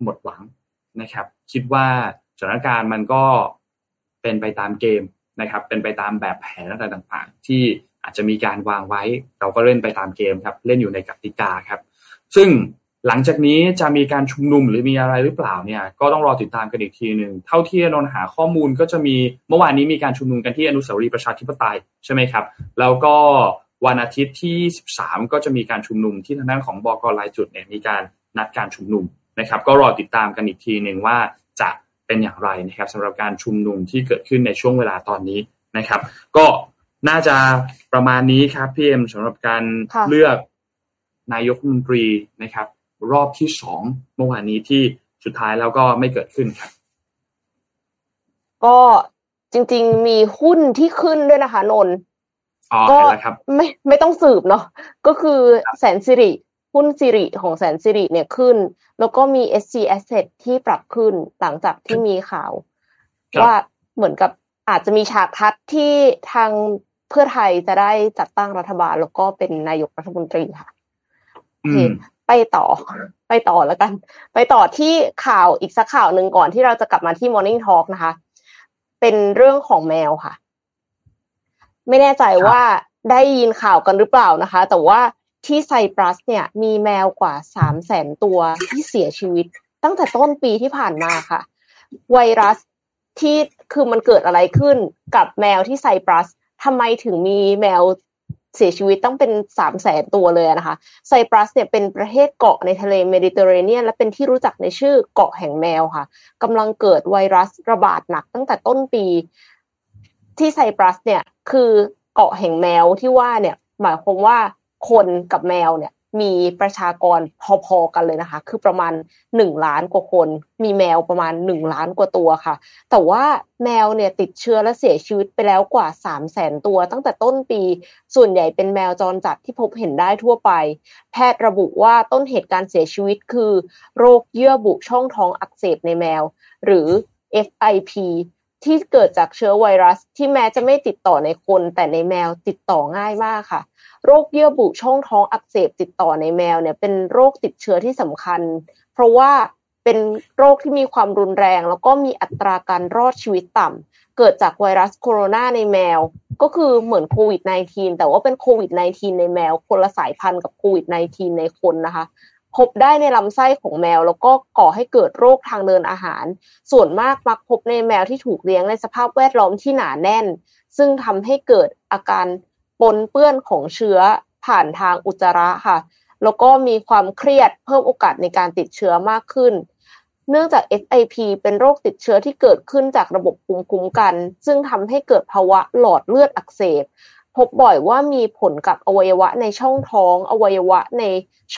หมดหวังนะครับคิดว่าสถานการณ์มันก็เป็นไปตามเกมนะครับเป็นไปตามแบบแผนอะไรต่างๆที่อาจจะมีการวางไว้เราก็เล่นไปตามเกมครับเล่นอยู่ในกติกาครับซึ่งหลังจากนี้จะมีการชุมนุมหรือมีอะไรหรือเปล่าเนี่ยก็ต้องรอติดตามกันอีกทีนึงเท่าที่นนท์หาข้อมูลก็จะมีเมื่อวานนี้มีการชุมนุมกันที่อนุสาวรีย์ประชาธิปไตยใช่ไหมครับแล้วก็วันอาทิตย์ที่สิบสามก็จะมีการชุมนุมที่ทางด้านของบก.รายจุดเนี่ยมีการนัดการชุมนุมนะครับก็รอติดตามกันอีกทีนึงว่าจะเป็นอย่างไรนะครับสำหรับการชุมนุมที่เกิดขึ้นในช่วงเวลาตอนนี้นะครับก็น่าจะประมาณนี้ครับพี่เอ็มสำหรับการเลือกนายกรัฐมนตรีนะครับรอบที่สองเมื่อวานนี้ที่สุดท้ายแล้วก็ไม่เกิดขึ้นครับก็จริงๆมีหุ้นที่ขึ้นด้วยนะคะนนท์อ๋อใช่แล้วครับไม่ไม่ต้องสืบเนาะก็คือแสนสิริหุ้นสิริของแสนสิริเนี่ยขึ้นแล้วก็มี เอส ซี Asset ที่ปรับขึ้นหลังจากที่มีข่าวว่าเหมือนกับอาจจะมีฉากทัดที่ทางเพื่อไทยจะได้จัดตั้งรัฐบาลแล้วก็เป็นนายกรัฐมนตรีค่ะโอเคไปต่อไปต่อแล้วกันไปต่อที่ข่าวอีกสักข่าวหนึ่งก่อนที่เราจะกลับมาที่ Morning Talk นะคะเป็นเรื่องของแมวค่ะ ไม่แน่ใจว่าได้ยินข่าวกันหรือเปล่านะคะแต่ว่าที่ไซปรัสเนี่ยมีแมวกว่า สามแสน ตัวที่เสียชีวิตตั้งแต่ต้นปีที่ผ่านมาค่ะไวรัสที่คือมันเกิดอะไรขึ้นกับแมวที่ไซปรัสทำไมถึงมีแมวเสียชีวิตต้องเป็น สามแสน ตัวเลยนะคะไซปรัสเนี่ยเป็นประเทศเกาะในทะเลเมดิเตอร์เรเนียนและเป็นที่รู้จักในชื่อเกาะแห่งแมวค่ะกำลังเกิดไวรัสระบาดหนักตั้งแต่ต้นปีที่ไซปรัสเนี่ยคือเกาะแห่งแมวที่ว่าเนี่ยหมายความว่าคนกับแมวเนี่ยมีประชากรพอๆกันเลยนะคะคือประมาณหนึ่งล้านกว่าคนมีแมวประมาณหนึ่งล้านกว่าตัวค่ะแต่ว่าแมวเนี่ยติดเชื้อและเสียชีวิตไปแล้วกว่า สามแสน ตัวตั้งแต่ต้นปีส่วนใหญ่เป็นแมวจรจัดที่พบเห็นได้ทั่วไปแพทย์ระบุว่าต้นเหตุการเสียชีวิตคือโรคเยื่อบุช่องท้องอักเสบในแมวหรือ เอฟ ไอ พี ที่เกิดจากเชื้อไวรัสที่แม้จะไม่ติดต่อในคนแต่ในแมวติดต่อง่ายมากค่ะโรคเยื่อบุช่องท้องอักเสบติดต่อในแมวเนี่ยเป็นโรคติดเชื้อที่สำคัญเพราะว่าเป็นโรคที่มีความรุนแรงแล้วก็มีอัตราการรอดชีวิตต่ำเกิดจากไวรัสโคโรนาในแมวก็คือเหมือนโควิด สิบเก้า แต่ว่าเป็นโควิด สิบเก้า ในแมวคนละสายพันธุ์กับโควิด สิบเก้า ในคนนะคะพบได้ในลำไส้ของแมวแล้วก็ก่อให้เกิดโรคทางเดินอาหารส่วนมากมักพบในแมวที่ถูกเลี้ยงในสภาพแวดล้อมที่หนาแน่นซึ่งทำให้เกิดอาการปนเปื้อนของเชื้อผ่านทางอุจจาระค่ะแล้วก็มีความเครียดเพิ่มโอกาสในการติดเชื้อมากขึ้นเนื่องจาก เอฟ ไอ พี เป็นโรคติดเชื้อที่เกิดขึ้นจากระบบภูมิคุ้มกันซึ่งทำให้เกิดภาวะหลอดเลือดอักเสบพบบ่อยว่ามีผลกับอวัยวะในช่องท้องอวัยวะใน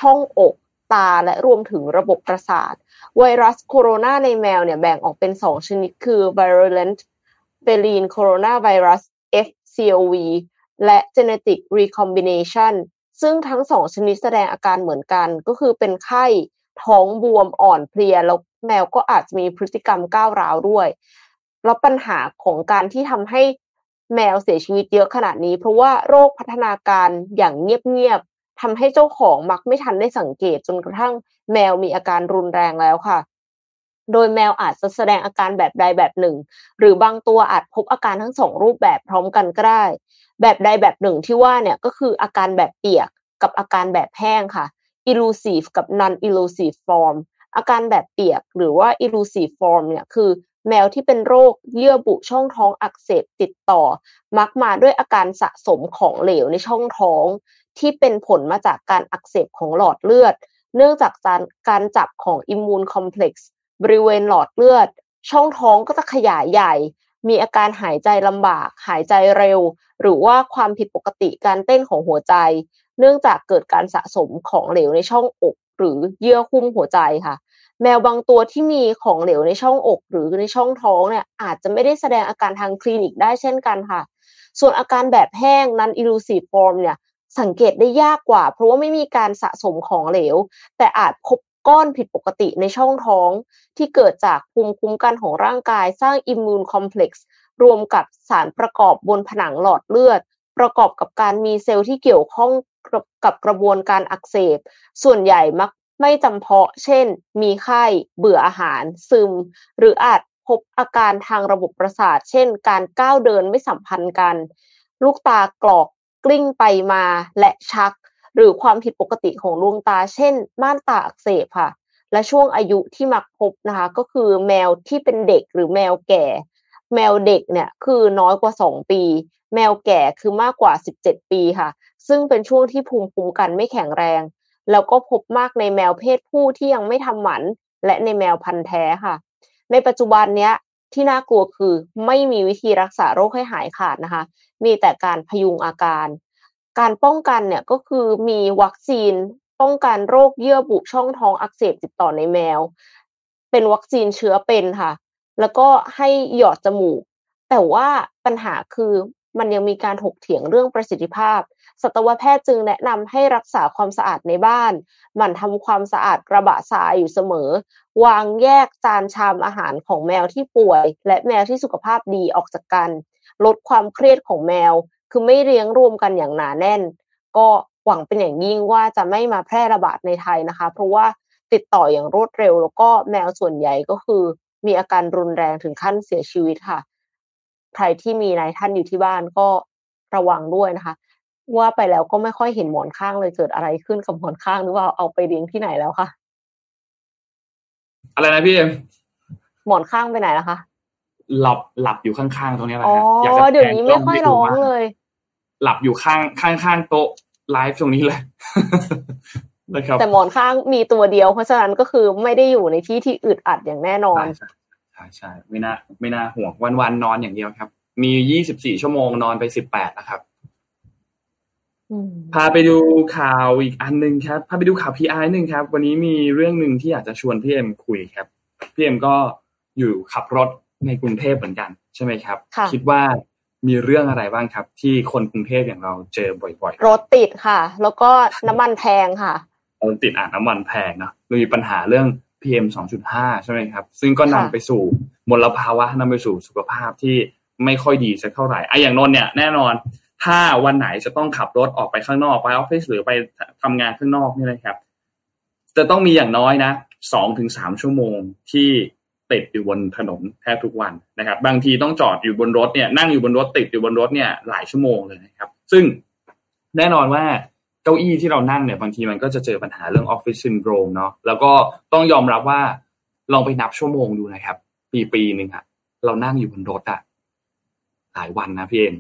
ช่องอกตาและรวมถึงระบบประสาทไวรัสโคโรนาในแมวเนี่ยแบ่งออกเป็นสองชนิดคือ virulent feline coronavirus เอฟ ซี โอ วี และ genetic recombination ซึ่งทั้งสองชนิดแสดงอาการเหมือนกันก็คือเป็นไข้ท้องบวมอ่อนเพลียแล้วแมวก็อาจจะมีพฤติกรรมก้าวร้าวด้วยแล้วปัญหาของการที่ทำให้แมวเสียชีวิตเยอะขนาดนี้เพราะว่าโรคพัฒนาการอย่างเงียบทำให้เจ้าของมักไม่ทันได้สังเกตจนกระทั่งแมวมีอาการรุนแรงแล้วค่ะโดยแมวอาจจะแสดงอาการแบบใดแบบหนึ่งหรือบางตัวอาจพบอาการทั้งสองรูปแบบพร้อมกันก็ได้แบบใดแบบหนึ่งที่ว่าเนี่ยก็คืออาการแบบเปียกกับอาการแบบแห้งค่ะ elusive กับ non elusive form อาการแบบเปียกหรือว่า elusive form เนี่ยคือแมวที่เป็นโรคเยื่อบุช่องท้องอักเสบติดต่อมักมาด้วยอาการสะสมของเหลวในช่องท้องที่เป็นผลมาจากการอักเสบของหลอดเลือดเนื่องจากการจับของอิมมูนคอมเพล็กซ์บริเวณหลอดเลือดช่องท้องก็จะขยายใหญ่มีอาการหายใจลำบากหายใจเร็วหรือว่าความผิดปกติการเต้นของหัวใจเนื่องจากเกิดการสะสมของเหลวในช่องอกหรือเยื่อหุ้มหัวใจค่ะแมวบางตัวที่มีของเหลวในช่องอกหรือในช่องท้องเนี่ยอาจจะไม่ได้แสดงอาการทางคลินิกได้เช่นกันค่ะส่วนอาการแบบแห้งนั้น elusive form เนี่ยสังเกตได้ยากกว่าเพราะว่าไม่มีการสะสมของเหลวแต่อาจพบก้อนผิดปกติในช่องท้องที่เกิดจากภูมิคุ้มกันของร่างกายสร้างอิมมูนคอมเพล็กซ์รวมกับสารประกอบบนผนังหลอดเลือดประกอบกับการมีเซลล์ที่เกี่ยวข้องกับกระบวนการอักเสบส่วนใหญ่มักไม่จำเพาะเช่นมีไข้เบื่ออาหารซึมหรืออาจพบอาการทางระบบประสาทเช่นการก้าวเดินไม่สัมพันธ์กันลูกตากรอกกลิ้งไปมาและชักหรือความผิดปกติของดวงตาเช่นม่านตาอักเสบค่ะและช่วงอายุที่มักพบนะคะก็คือแมวที่เป็นเด็กหรือแมวแก่แมวเด็กเนี่ยคือน้อยกว่าสองปีแมวแก่คือมากกว่าสิบเจ็ดปีค่ะซึ่งเป็นช่วงที่ภูมิคุ้มกันไม่แข็งแรงแล้วก็พบมากในแมวเพศผู้ที่ยังไม่ทำหมันและในแมวพันธุ์แท้ค่ะในปัจจุบันเนี้ยที่น่ากลัวคือไม่มีวิธีรักษาโรคให้หายขาดนะคะมีแต่การพยุงอาการการป้องกันเนี่ยก็คือมีวัคซีนป้องกันโรคเยื่อบุช่องท้องอักเสบติดต่อในแมวเป็นวัคซีนเชื้อเป็นค่ะแล้วก็ให้หยอดจมูกแต่ว่าปัญหาคือมันยังมีการถกเถียงเรื่องประสิทธิภาพสัตวแพทย์จึงแนะนำให้รักษาความสะอาดในบ้านหมั่นทำความสะอาดกระบะทรายอยู่เสมอวางแยกจานชามอาหารของแมวที่ป่วยและแมวที่สุขภาพดีออกจากกันลดความเครียดของแมวคือไม่เลี้ยงรวมกันอย่างหนาแน่นก็หวังเป็นอย่างยิ่งว่าจะไม่มาแพร่ระบาดในไทยนะคะเพราะว่าติดต่ออย่างรวดเร็วแล้วก็แมวส่วนใหญ่ก็คือมีอาการรุนแรงถึงขั้นเสียชีวิตค่ะใครที่มีนายท่านอยู่ที่บ้านก็ ระวังด้วยนะคะว่าไปแล้วก็ไม่ค่อยเห็นหมอนข้างเลยเกิดอะไรขึ้นกับหมอนข้างหรือว่าเอาไปเลี้ยงที่ไหนแล้วคะอะไรนะพี่เอ็มหมอนข้างไปไหนแล้วคะหลับหลับอยู่ข้างๆตรงนี้แหละครับอยากจะแทนเดี๋ยวนี้ไม่ค่อยร้องเลยหลับอยู่ข้างข้างๆโต๊ะไลฟ์ตรงนี้แหละนะครับแต่หมอนข้างมีตัวเดียวเพราะฉะนั้นก็คือไม่ได้อยู่ในที่ที่อึดอัดอย่างแน่นอนใช่ใช่ไม่น่าไม่น่าห่วงวันๆนอนอย่างเดียวครับมียี่สิบสี่ชั่วโมงนอนไปสิบแปดนะครับพาไปดูข่าวอีกอันนึงครับพาไปดูข่าว พี ไอ นึงครับวันนี้มีเรื่องนึงที่อยากจะชวนพี่เอ็มคุยครับพี่เอ็มก็อยู่ขับรถในกรุงเทพเหมือนกันใช่ไหมครับคิดว่ามีเรื่องอะไรบ้างครับที่คนกรุงเทพอย่างเราเจอบ่อยๆรถติดค่ะแล้วก็น้ำมันแพงค่ะรถติดอ่ะน้ำมันแพงเนาะมีปัญหาเรื่อง พี เอ็ม สองจุดห้า ใช่ไหมครับซึ่งก็นำไปสู่มลภาวะนำไปสู่สุขภาพที่ไม่ค่อยดีสักเท่าไหร่ไอ้อย่างนนท์เนี่ยแน่นอนถ้าวันไหนจะต้องขับรถออกไปข้างนอกไปออฟฟิศหรือไปทำงานข้างนอกนี่นะครับจะต้องมีอย่างน้อยนะ สองถึงสาม ชั่วโมงที่ติดอยู่บนถนนแทบทุกวันนะครับบางทีต้องจอดอยู่บนรถเนี่ยนั่งอยู่บนรถติดอยู่บนรถเนี่ยหลายชั่วโมงเลยนะครับซึ่งแน่นอนว่าเก้าอี้ที่เรานั่งเนี่ยบางทีมันก็จะเจอปัญหาเรื่องออฟฟิศซินโดรมเนาะแล้วก็ต้องยอมรับว่าลองไปนับชั่วโมงดูนะครับปีปีนึงอะเรานั่งอยู่บนรถอะหลายวันนะพี่เอ็ม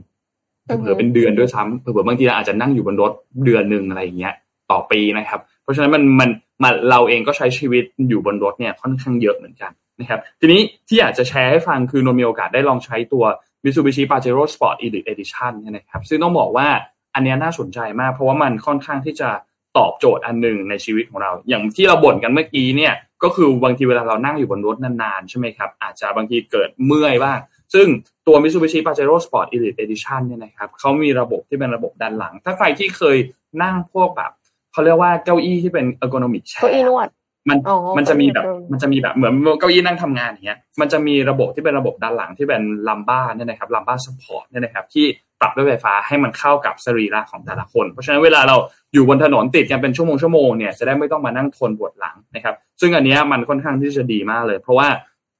เผื่อเป็นเดือนด้วยซ้ำเผื่อบางทีเราอาจจะนั่งอยู่บนรถเดือนนึงอะไรอย่างเงี้ยต่อปีนะครับเพราะฉะนั้นมันมันมันเราเองก็ใช้ชีวิตอยู่บนรถเนี่ยค่อนข้างเยอะเหมือนกันนะครับทีนี้ที่อยากจะแชร์ให้ฟังคือนนท์มีโอกาสได้ลองใช้ตัว Mitsubishi Pajero Sport Elite Edition เนี่ยนะครับซึ่งต้องบอกว่าอันนี้น่าสนใจมากเพราะว่ามันค่อนข้างที่จะตอบโจทย์อันนึงในชีวิตของเราอย่างที่เราบ่นกันเมื่อกี้เนี่ยก็คือบางทีเวลาเรานั่งอยู่บนรถนานๆใช่ไหมครับอาจจะบางทีเกิดเมื่อยบ้างซึ่งตัว Mitsubishi Pajero Sport Elite Edition เนี่ยนะครับเขามีระบบที่เป็นระบบด้านหลังถ้าใครที่เคยนั่งพวกแบบเขาเรียกว่าเก้าอี้ที่เป็น ergonomic chair เก้าอี้นวดมันมันจะมีแบบมันจะมีแบบเหมือนเก้าอี้นั่งทำงานอย่างเงี้ยมันจะมีระบบที่เป็นระบบด้านหลังที่เป็นลัมบ้าเนี่ยนะครับลัมบ้าซัพพอร์ตเนี่ยนะครับที่ปรับด้วยไฟฟ้าให้มันเข้ากับสรีระของแต่ละคนเพราะฉะนั้นเวลาเราอยู่บนถนนติดกันเป็นชั่วโมงชั่วโมงเนี่ยจะได้ไม่ต้องมานั่งทนปวดหลังนะครับซึ่งอันนี้มันค่อนข้างที่จะดีมากเลยเพราะว่า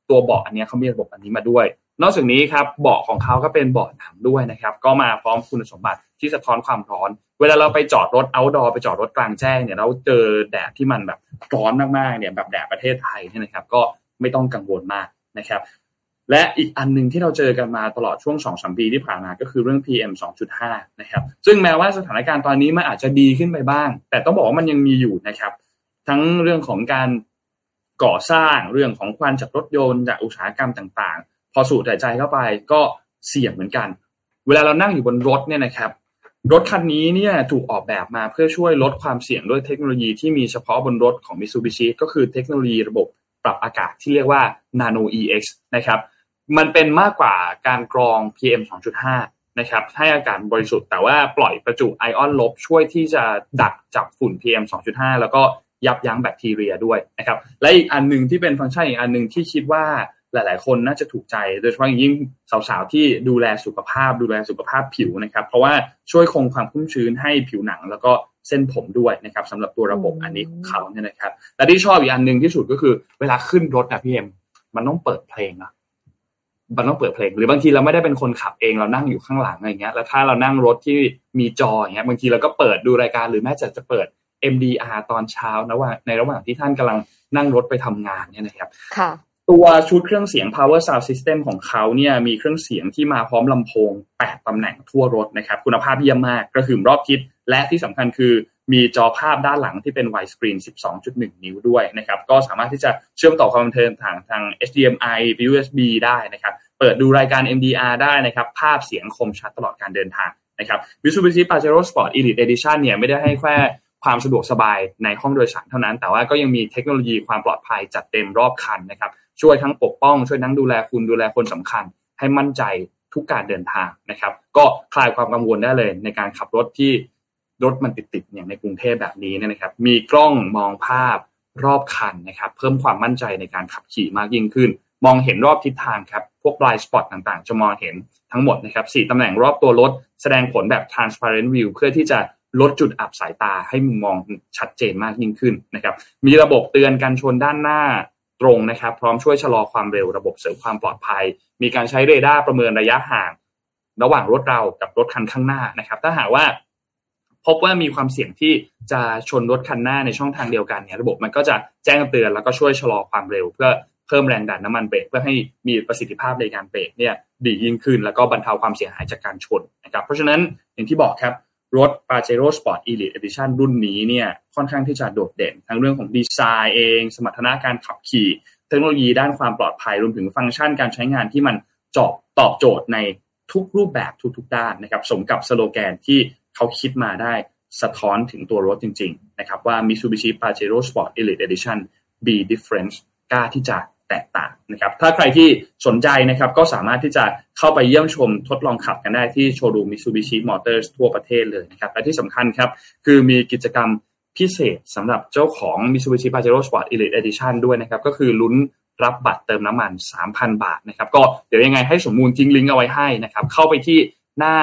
ตัวเบาะอันนี้เขามีระบบอันนี้มาด้วยนอกจากนี้ครับเบาะของเขาก็เป็นเบาะหนังด้วยนะครับก็มาพร้อมคุณสมบัติที่สะท้อนความร้อนเวลาเราไปจอดรถ outdoor ไปจอดรถกลางแจ้งเนี่ยเราเจอแดดที่มันแบบร้อนมากๆเนี่ยแบบแดดประเทศไทยเนี่ยนะครับก็ไม่ต้องกังวลมากนะครับและอีกอันนึงที่เราเจอกันมาตลอดช่วง สองถึงสาม ปีที่ผ่านมาก็คือเรื่อง พี เอ็ม สองจุดห้า นะครับซึ่งแม้ว่าสถานการณ์ตอนนี้มันอาจจะดีขึ้นไปบ้างแต่ต้องบอกว่ามันยังมีอยู่นะครับทั้งเรื่องของการก่อสร้างเรื่องของควันจากรถยนต์จากอุตสาหกรรมต่างๆพอสูดหายใจเข้าไปก็เสี่ยงเหมือนกันเวลาเรานั่งอยู่บนรถเนี่ยนะครับรถคันนี้เนี่ยถูกออกแบบมาเพื่อช่วยลดความเสี่ยงด้วยเทคโนโลยีที่มีเฉพาะบนรถของ Mitsubishi ก็คือเทคโนโลยีระบบปรับอากาศที่เรียกว่า Nano อี เอ็กซ์ นะครับมันเป็นมากกว่าการกรอง พี เอ็ม สองจุดห้า นะครับให้อากาศบริสุทธิ์แต่ว่าปล่อยประจุไอออนลบช่วยที่จะดักจับฝุ่น พี เอ็ม สองจุดห้า แล้วก็ยับยั้งแบคทีเรียด้วยนะครับและอีกอันนึงที่เป็นฟังก์ชันอีกอันนึงที่คิดว่าหลายๆคนน่าจะถูกใจโดยเฉพาะอย่างยิ่งสาวๆที่ดูแลสุขภาพดูแลสุขภาพผิวนะครับเพราะว่าช่วยคงความชุ่มชื้นให้ผิวหนังแล้วก็เส้นผมด้วยนะครับสำหรับตัวระบบอันนี้ของเขาเนี่ยนะครับและที่ชอบอีกอันนึงที่สุดก็คือเวลาขึ้นรถนะพี่เอ็มมันต้องเปิดเพลงนะมันต้องเปิดเพลงหรือบางทีเราไม่ได้เป็นคนขับเองเรานั่งอยู่ข้างหลังอะไรเงี้ยแล้วถ้าเรานั่งรถที่มีจออย่างเงี้ยบางทีเราก็เปิดดูรายการหรือแม้จะจะเปิด เอ็ม ดี อาร์ ตอนเช้านะว่าในระหว่างที่ท่านกำลังนั่งรถไปทำงานเนี่ยนะครับค่ะตัวชุดเครื่องเสียง Power Sound System ของเขาเนี่ยมีเครื่องเสียงที่มาพร้อมลำโพงแปดตำแหน่งทั่วรถนะครับคุณภาพเยี่ยมมากกระหึ่มรอบทิศและที่สำคัญคือมีจอภาพด้านหลังที่เป็น Wide Screen สิบสองจุดหนึ่ง นิ้วด้วยนะครับก็สามารถที่จะเชื่อมต่อความบันเทิงทางทาง เอช ดี เอ็ม ไอ ยู เอส บี ได้นะครับเปิดดูรายการ เอ็ม ดี อาร์ ได้นะครับภาพเสียงคมชัดตลอดการเดินทางนะครับ Mitsubishi Pajero Sport Elite Edition เนี่ยไม่ได้ให้แค่ความสะดวกสบายในห้องโดยสารเท่านั้นแต่ว่าก็ยังมีเทคโนโลยีความปลอดภัยจัดเต็มรอบคันนะครับช่วยทั้งปกป้องช่วยทั้งดูแลคุณดูแลคนสำคัญให้มั่นใจทุกการเดินทางนะครับก็คลายความกังวลได้เลยในการขับรถที่รถมันติดๆอย่างในกรุงเทพแบบนี้นะครับมีกล้องมองภาพรอบคันนะครับเพิ่มความมั่นใจในการขับขี่มากยิ่งขึ้นมองเห็นรอบทิศทางครับพวก blind spot ต่างๆจะมองเห็นทั้งหมดนะครับสี่ตำแหน่งรอบตัวรถแสดงผลแบบ transparent view เพื่อที่จะลดจุดอับสายตาให้มุมมองชัดเจนมากยิ่งขึ้นนะครับมีระบบเตือนการชนด้านหน้าตรงนะครับพร้อมช่วยชะลอความเร็วระบบเสริมความปลอดภัยมีการใช้เรดาร์ประเมินระยะห่าง ระหว่างรถเรากับรถคันข้างหน้านะครับถ้าหากว่าพบว่ามีความเสี่ยงที่จะชนรถคันหน้าในช่องทางเดียวกันเนี่ยระบบมันก็จะแจ้งเตือนแล้วก็ช่วยชะลอความเร็วเพื่อเพิ่มแรงดันน้ำมันเบรกเพื่อให้มีประสิทธิภาพในการเบรกเนี่ยดียิ่งขึ้นแล้วก็บรรเทาความเสียหายจากการชนนะครับเพราะฉะนั้นอย่างที่บอกครับรถ Pajero Sport Elite Edition รุ่นนี้เนี่ยค่อนข้างที่จะโดดเด่นทั้งเรื่องของดีไซน์เองสมรรถนะการขับขี่เทคโนโลยีด้านความปลอดภัยรวมถึงฟังก์ชันการใช้งานที่มันตอบตอบโจทย์ในทุกรูปแบบทุกๆด้านนะครับสมกับสโลแกนที่เขาคิดมาได้สะท้อนถึงตัวรถจริงๆนะครับว่า Mitsubishi Pajero Sport Elite Edition Be Different กล้าที่จะแตกต่างนะครับถ้าใครที่สนใจนะครับก็สามารถที่จะเข้าไปเยี่ยมชมทดลองขับกันได้ที่โชว์รูม Mitsubishi Motors ทั่วประเทศเลยนะครับและที่สำคัญครับคือมีกิจกรรมพิเศษสำหรับเจ้าของ Mitsubishi Pajero Sport Elite Edition ด้วยนะครับก็คือลุ้นรับบัตรเติมน้ำมัน สามพัน บาทนะครับก็เดี๋ยวยังไงให้สมมูลทิ้งลิงก์เอาไว้ให้นะครับเข้าไปที่หน้า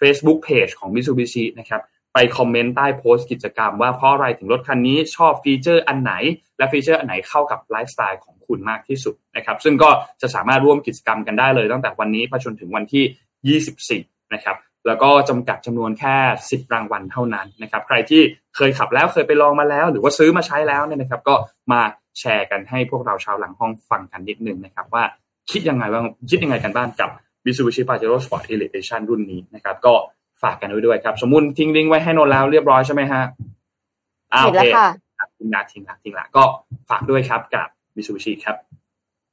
Facebook Page ของ Mitsubishi นะครับไปคอมเมนต์ใต้โพสต์กิจกรรมว่าเพราะอะไรถึงรถคันนี้ชอบฟีเจอร์อันไหนและฟีเจอร์อันไหนเข้ากับไลฟ์สไตล์ของคุณมากที่สุดนะครับซึ่งก็จะสามารถร่วมกิจกรรมกันได้เลยตั้งแต่วันนี้ไปจนถึงวันที่ยี่สิบสี่นะครับแล้วก็จำกัดจำนวนแค่สิบรางวัลเท่านั้นนะครับใครที่เคยขับแล้วเคยไปลองมาแล้วหรือว่าซื้อมาใช้แล้วเนี่ยนะครับก็มาแชร์กันให้พวกเราชาวหลังห้องฟังกันนิดนึงนะครับว่าคิดยังไงบ้างคิดยังไงกันบ้างกับ Mitsubishi Pajero Sport Elite Edition รุ่นนี้นะครับก็ฝากกันไว้ด้วยครับสมมุติทิ้งลิงก์ไว้ให้นนแล้วเรียบร้อยใช่ไหมฮะอ้าวโอเคทิ้งละทิ้งละทิ้งละก็ฝากด้วยครับกับ Mitsubishi ครับ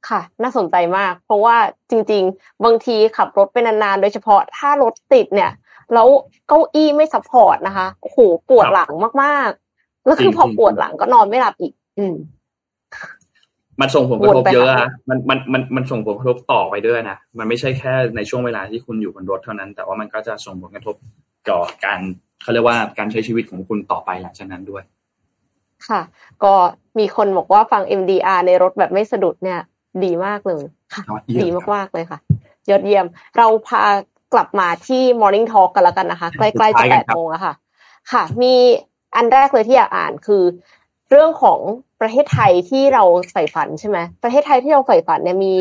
ค่ะน่าสนใจมากเพราะว่าจริงๆบางทีขับรถไปนานๆโดยเฉพาะถ้ารถติดเนี่ยแล้วเก้าอี้ไม่ซัพพอร์ตนะคะโอ้โหปวดหลังมากๆแล้วคือพอปวดหลังก็นอนไม่หลับอีกอืมมันส่งผลกระทบเยอะนะมันมันมันมันส่งผลกระทบต่อไปด้วยนะมันไม่ใช่แค่ในช่วงเวลาที่คุณอยู่บนรถเท่านั้นแต่ว่ามันก็จะส่งผลกระทบต่อการเขาเรียกว่าการใช้ชีวิตของคุณต่อไปหลังจากนั้นด้วยค่ะก็มีคนบอกว่าฟัง เอ็ม ดี อาร์ ในรถแบบไม่สะดุดเนี่ยดีมากเลยค่ะดีมากๆเลยค่ะยอดเยี่ยมเราพากลับมาที่ Morning Talk กันแล้วกันนะคะใกล้ๆจะ แปดโมง นแล้วค่ะค่ะมีอันแรกเลยที่อยากอ่านคือเรื่องของประเทศไทยที่เราใฝ่ฝันใช่ไหมประเทศไทยที่เราใฝ่ฝันเนี่ยมี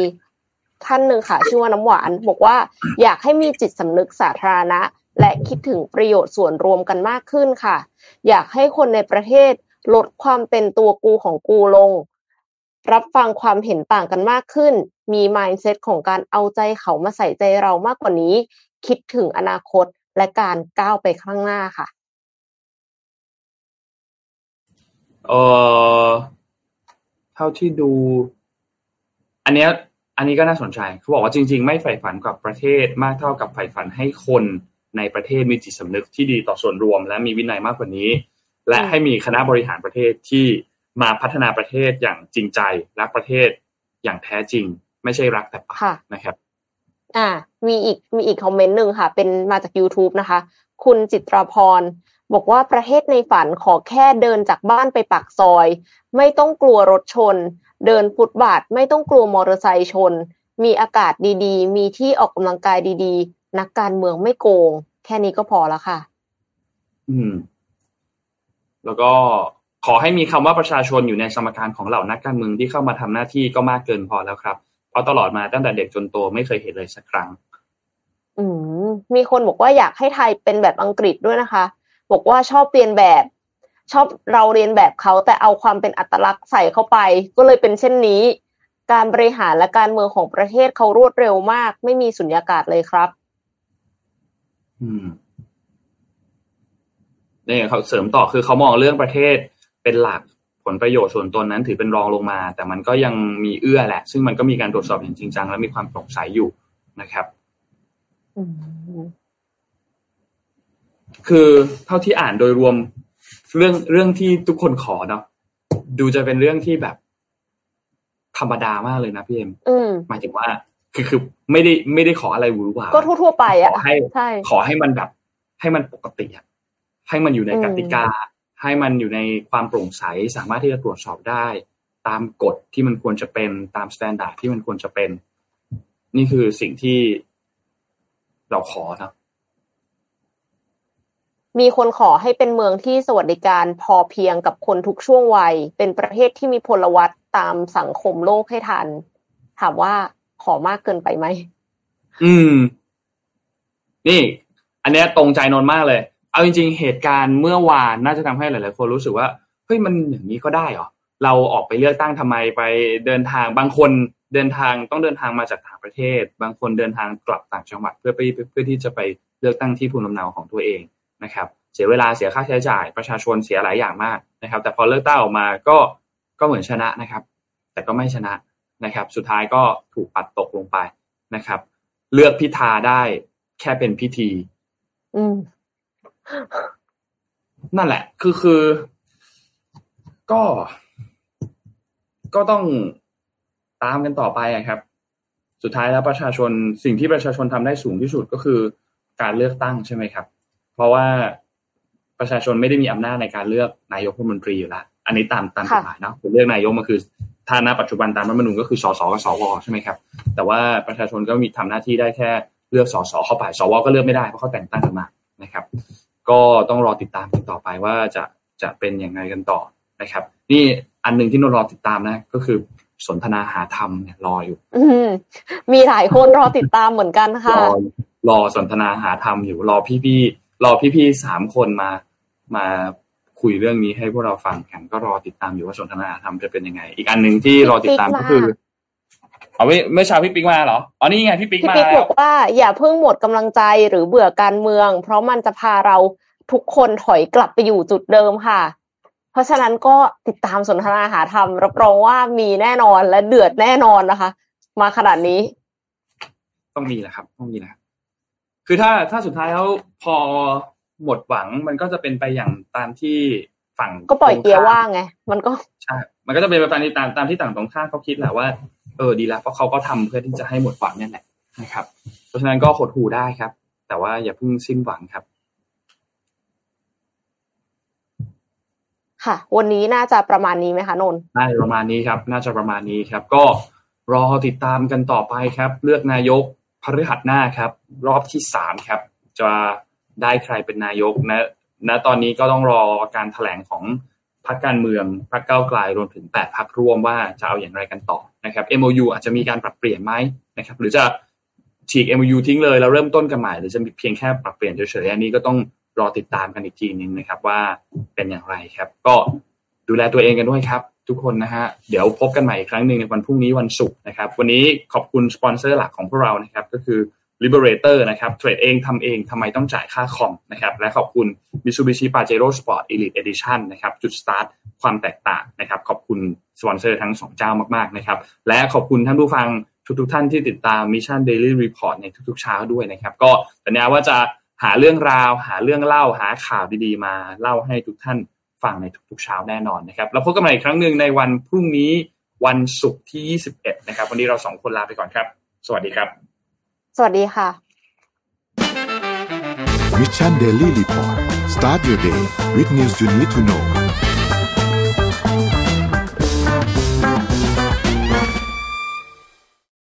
ท่านหนึ่งค่ะชื่อว่าน้ำหวานบอกว่าอยากให้มีจิตสำนึกสาธารณะและคิดถึงประโยชน์ส่วนรวมกันมากขึ้นค่ะอยากให้คนในประเทศลดความเป็นตัวกูของกูลงรับฟังความเห็นต่างกันมากขึ้นมี mindset ของการเอาใจเขามาใส่ใจเรามากกว่านี้คิดถึงอนาคตและการก้าวไปข้างหน้าค่ะเอ่อเท่าที่ดูอันเนี้ยอันนี้ก็น่าสนใจเขาบอกว่าจริงๆไม่ใฝ่ฝันกับประเทศมากเท่ากับใฝ่ฝันให้คนในประเทศมีจิตสำนึกที่ดีต่อส่วนรวมและมีวินัยมากกว่านี้และให้มีคณะบริหารประเทศที่มาพัฒนาประเทศอย่างจริงใจรักประเทศอย่างแท้จริงไม่ใช่รักแต่ปากนะครับอ่ามีอีกมีอีกคอมเมนต์นึงค่ะเป็นมาจาก YouTube นะคะคุณจิตราพรบอกว่าประเทศในฝันขอแค่เดินจากบ้านไปปากซอยไม่ต้องกลัวรถชนเดินฟุตบาทไม่ต้องกลัวมอเตอร์ไซค์ชนมีอากาศดีๆมีที่ออกกำลังกายดีๆนักการเมืองไม่โกงแค่นี้ก็พอแล้วค่ะอืมแล้วก็ขอให้มีคำว่าประชาชนอยู่ในสมการของเหล่านักการเมืองที่เข้ามาทำหน้าที่ก็มากเกินพอแล้วครับเพราะตลอดมาตั้งแต่เด็กจนโตไม่เคยเห็นเลยสักครั้งอืมมีคนบอกว่าอยากให้ไทยเป็นแบบอังกฤษด้วยนะคะบอกว่าชอบเรียนแบบชอบเราเรียนแบบเขาแต่เอาความเป็นอัตลักษณ์ใส่เข้าไปก็เลยเป็นเช่นนี้การบริหารและการเมืองของประเทศเขารวดเร็วมากไม่มีสุญญากาศเลยครับอืมนี่เขาเสริมต่อคือเขามองเรื่องประเทศเป็นหลักผลประโยชน์ส่วนตนนั้นถือเป็นรองลงมาแต่มันก็ยังมีเอื้อแหละซึ่งมันก็มีการตรวจสอบอย่างจริงจังและมีความโปร่งใสอยู่นะครับอืมคือเท่าที่อ่านโดยรวมเรื่องเรื่องที่ทุกคนขอเนาะดูจะเป็นเรื่องที่แบบธรรมดามากเลยนะพี่เอ็มหมายถึงว่าคือคือไม่ได้ไม่ได้ขออะไรหวือหวาก็ทั่วๆไปอ่ะขอให้ขอให้มันแบบให้มันปกติอ่ะให้มันอยู่ในกติกาให้มันอยู่ในความโปร่งใสสามารถที่จะตรวจสอบได้ตามกฎที่มันควรจะเป็นตามมาตรฐานที่มันควรจะเป็นนี่คือสิ่งที่เราขอนะมีคนขอให้เป็นเมืองที่สวัสดิการพอเพียงกับคนทุกช่วงวัยเป็นประเทศที่มีพลวัตตามสังคมโลกให้ทันถามว่าขอมากเกินไปไหมอืม นี่อันเนี้ยตรงใจนนท์มากเลยเอาจริงๆเหตุการณ์เมื่อวานน่าจะทำให้หลายๆคนรู้สึกว่าเฮ้ยมันอย่างนี้ก็ได้เหรอเราออกไปเลือกตั้งทำไมไปเดินทางบางคนเดินทางต้องเดินทางมาจากต่างประเทศบางคนเดินทางกลับต่างจังหวัดเพื่อไปเพื่อที่จะไปเลือกตั้งที่ภูมิลำเนาของตัวเองนะครับเสียเวลาเสียค่าใช้จ่ายประชาชนเสียหลายอย่างมากนะครับแต่พอเลือกตั้งออกมาก็ก็เหมือนชนะนะครับแต่ก็ไม่ชนะนะครับสุดท้ายก็ถูกปัดตกลงไปนะครับเลือกพิธาได้แค่เป็นพิธีอืมนั่นแหละคือคือก็ก็ต้องตามกันต่อไปอ่ะครับสุดท้ายแล้วประชาชนสิ่งที่ประชาชนทำได้สูงที่สุดก็คือการเลือกตั้งใช่ไหมครับเพราะว่าประชาชนไม่ได้มีอำนาจในการเลือกนายกรัฐมนตรีอยู่แล้วอันนี้ตามตามกฎหมายเนาะเลือกนายกมันคือฐานะปัจจุบันตามรัฐธรรมนูญก็คือสสกับสวใช่ไหมครับแต่ว่าประชาชนก็มีทำหน้าที่ได้แค่เลือกสสเข้าไปสวก็เลือกไม่ได้เพราะเขาแต่งตั้งกันมานะครับก็ต้องรอติดตามกันต่อไปว่าจะจะเป็นอย่างไรกันต่อนะครับนี่อันนึงที่นนท์รอติดตามนะก็คือสนทนาหาธรรมเนี่ยรออยู่มีหลายคนรอติดตามเหมือนกันค่ะรอรอสนทนาหาธรรมอยู่รอพี่ๆรอพี่ๆสามคนมามาคุยเรื่องนี้ให้พวกเราฟังกันก็รอติดตามอยู่ว่าสนทนาหาธรรมจะเป็นยังไงอีกอันนึงที่รอติดตามก็คือเอาไว้เมื่อเช้าพี่ปิ๊กมาเหรออ๋อนี่ไงพี่ปิ๊กมาพี่ปิ๊กบอกว่าอย่าเพิ่งหมดกำลังใจหรือเบื่อการเมืองเพราะมันจะพาเราทุกคนถอยกลับไปอยู่จุดเดิมค่ะเพราะฉะนั้นก็ติดตามสนทนาหาธรรมรับรองว่ามีแน่นอนและเดือดแน่นอนนะคะมาขนาดนี้ต้องมีแหละครับต้องมีนะคือถ้าถ้าสุดท้ายแล้วพอหมดหวังมันก็จะเป็นไปอย่างตามที่ฝั่งก็ปล่อยเกียร์ว่างไงมันก็ใช่มันก็จะเป็นไปตามที่ตามตามที่ต่างตรงข้ามเขาคิดแหละว่าเออดีแล้วเพราะเขาก็ทำเพื่อที่จะให้หมดหวังนั่นแหละนะครับเพราะฉะนั้นก็หดหู่ได้ครับแต่ว่าอย่าเพิ่งสิ้นหวังครับค่ะวันนี้น่าจะประมาณนี้ไหมคะนนท์น่าจะประมาณนี้ครับน่าจะประมาณนี้ครับก็รอติดตามกันต่อไปครับเลือกนายกพฤหัสหน้าครับรอบที่สามครับจะได้ใครเป็นนายกนะนะตอนนี้ก็ต้องรอการแถลงของพรรคการเมืองพรรคก้าวไกลรวมถึงแปดพรรคร่วมว่าจะเอาอย่างไรกันต่อนะครับ เอ็ม โอ ยู อาจจะมีการปรับเปลี่ยนไหมนะครับหรือจะฉีก เอ็ม โอ ยู ทิ้งเลยแล้วเริ่มต้นกันใหม่หรือจะเพียงแค่ปรับเปลี่ยนเฉยๆอันนี้ก็ต้องรอติดตามกันอีกทีนึงนะครับว่าเป็นอย่างไรครับก็ดูแลตัวเองกันด้วยครับทุกคนนะฮะเดี๋ยวพบกันใหม่อีกครั้งนึงในวันพรุ่งนี้วันศุกร์นะครับวันนี้ขอบคุณสปอนเซอร์หลักของพวกเรานะครับก็คือ Liberator นะครับเทรดเองทำเองทำไมต้องจ่ายค่าคอมนะครับและขอบคุณ Mitsubishi Pajero Sport Elite Edition นะครับจุดสตาร์ทความแตกต่างนะครับขอบคุณสปอนเซอร์ทั้งสองเจ้ามากๆนะครับและขอบคุณท่านผู้ฟังทุกๆท่านที่ติดตาม Mission Daily Report ในทุกๆเช้าด้วยนะครับก็สัญญาว่าจะหาเรื่องราวหาเรื่องเล่าหาข่าวดีๆมาเล่าให้ทุกท่านฟังในทุกๆเช้าแน่นอนนะครับแล้วพบกันใหม่อีกครั้งหนึ่งในวันพรุ่งนี้วันศุกร์ที่ยี่สิบเอ็ดนะครับวันนี้เราสองคนลาไปก่อนครับสวัสดีครับสวัสดีค่ะ Mission Daily Report Start your day with news you need to know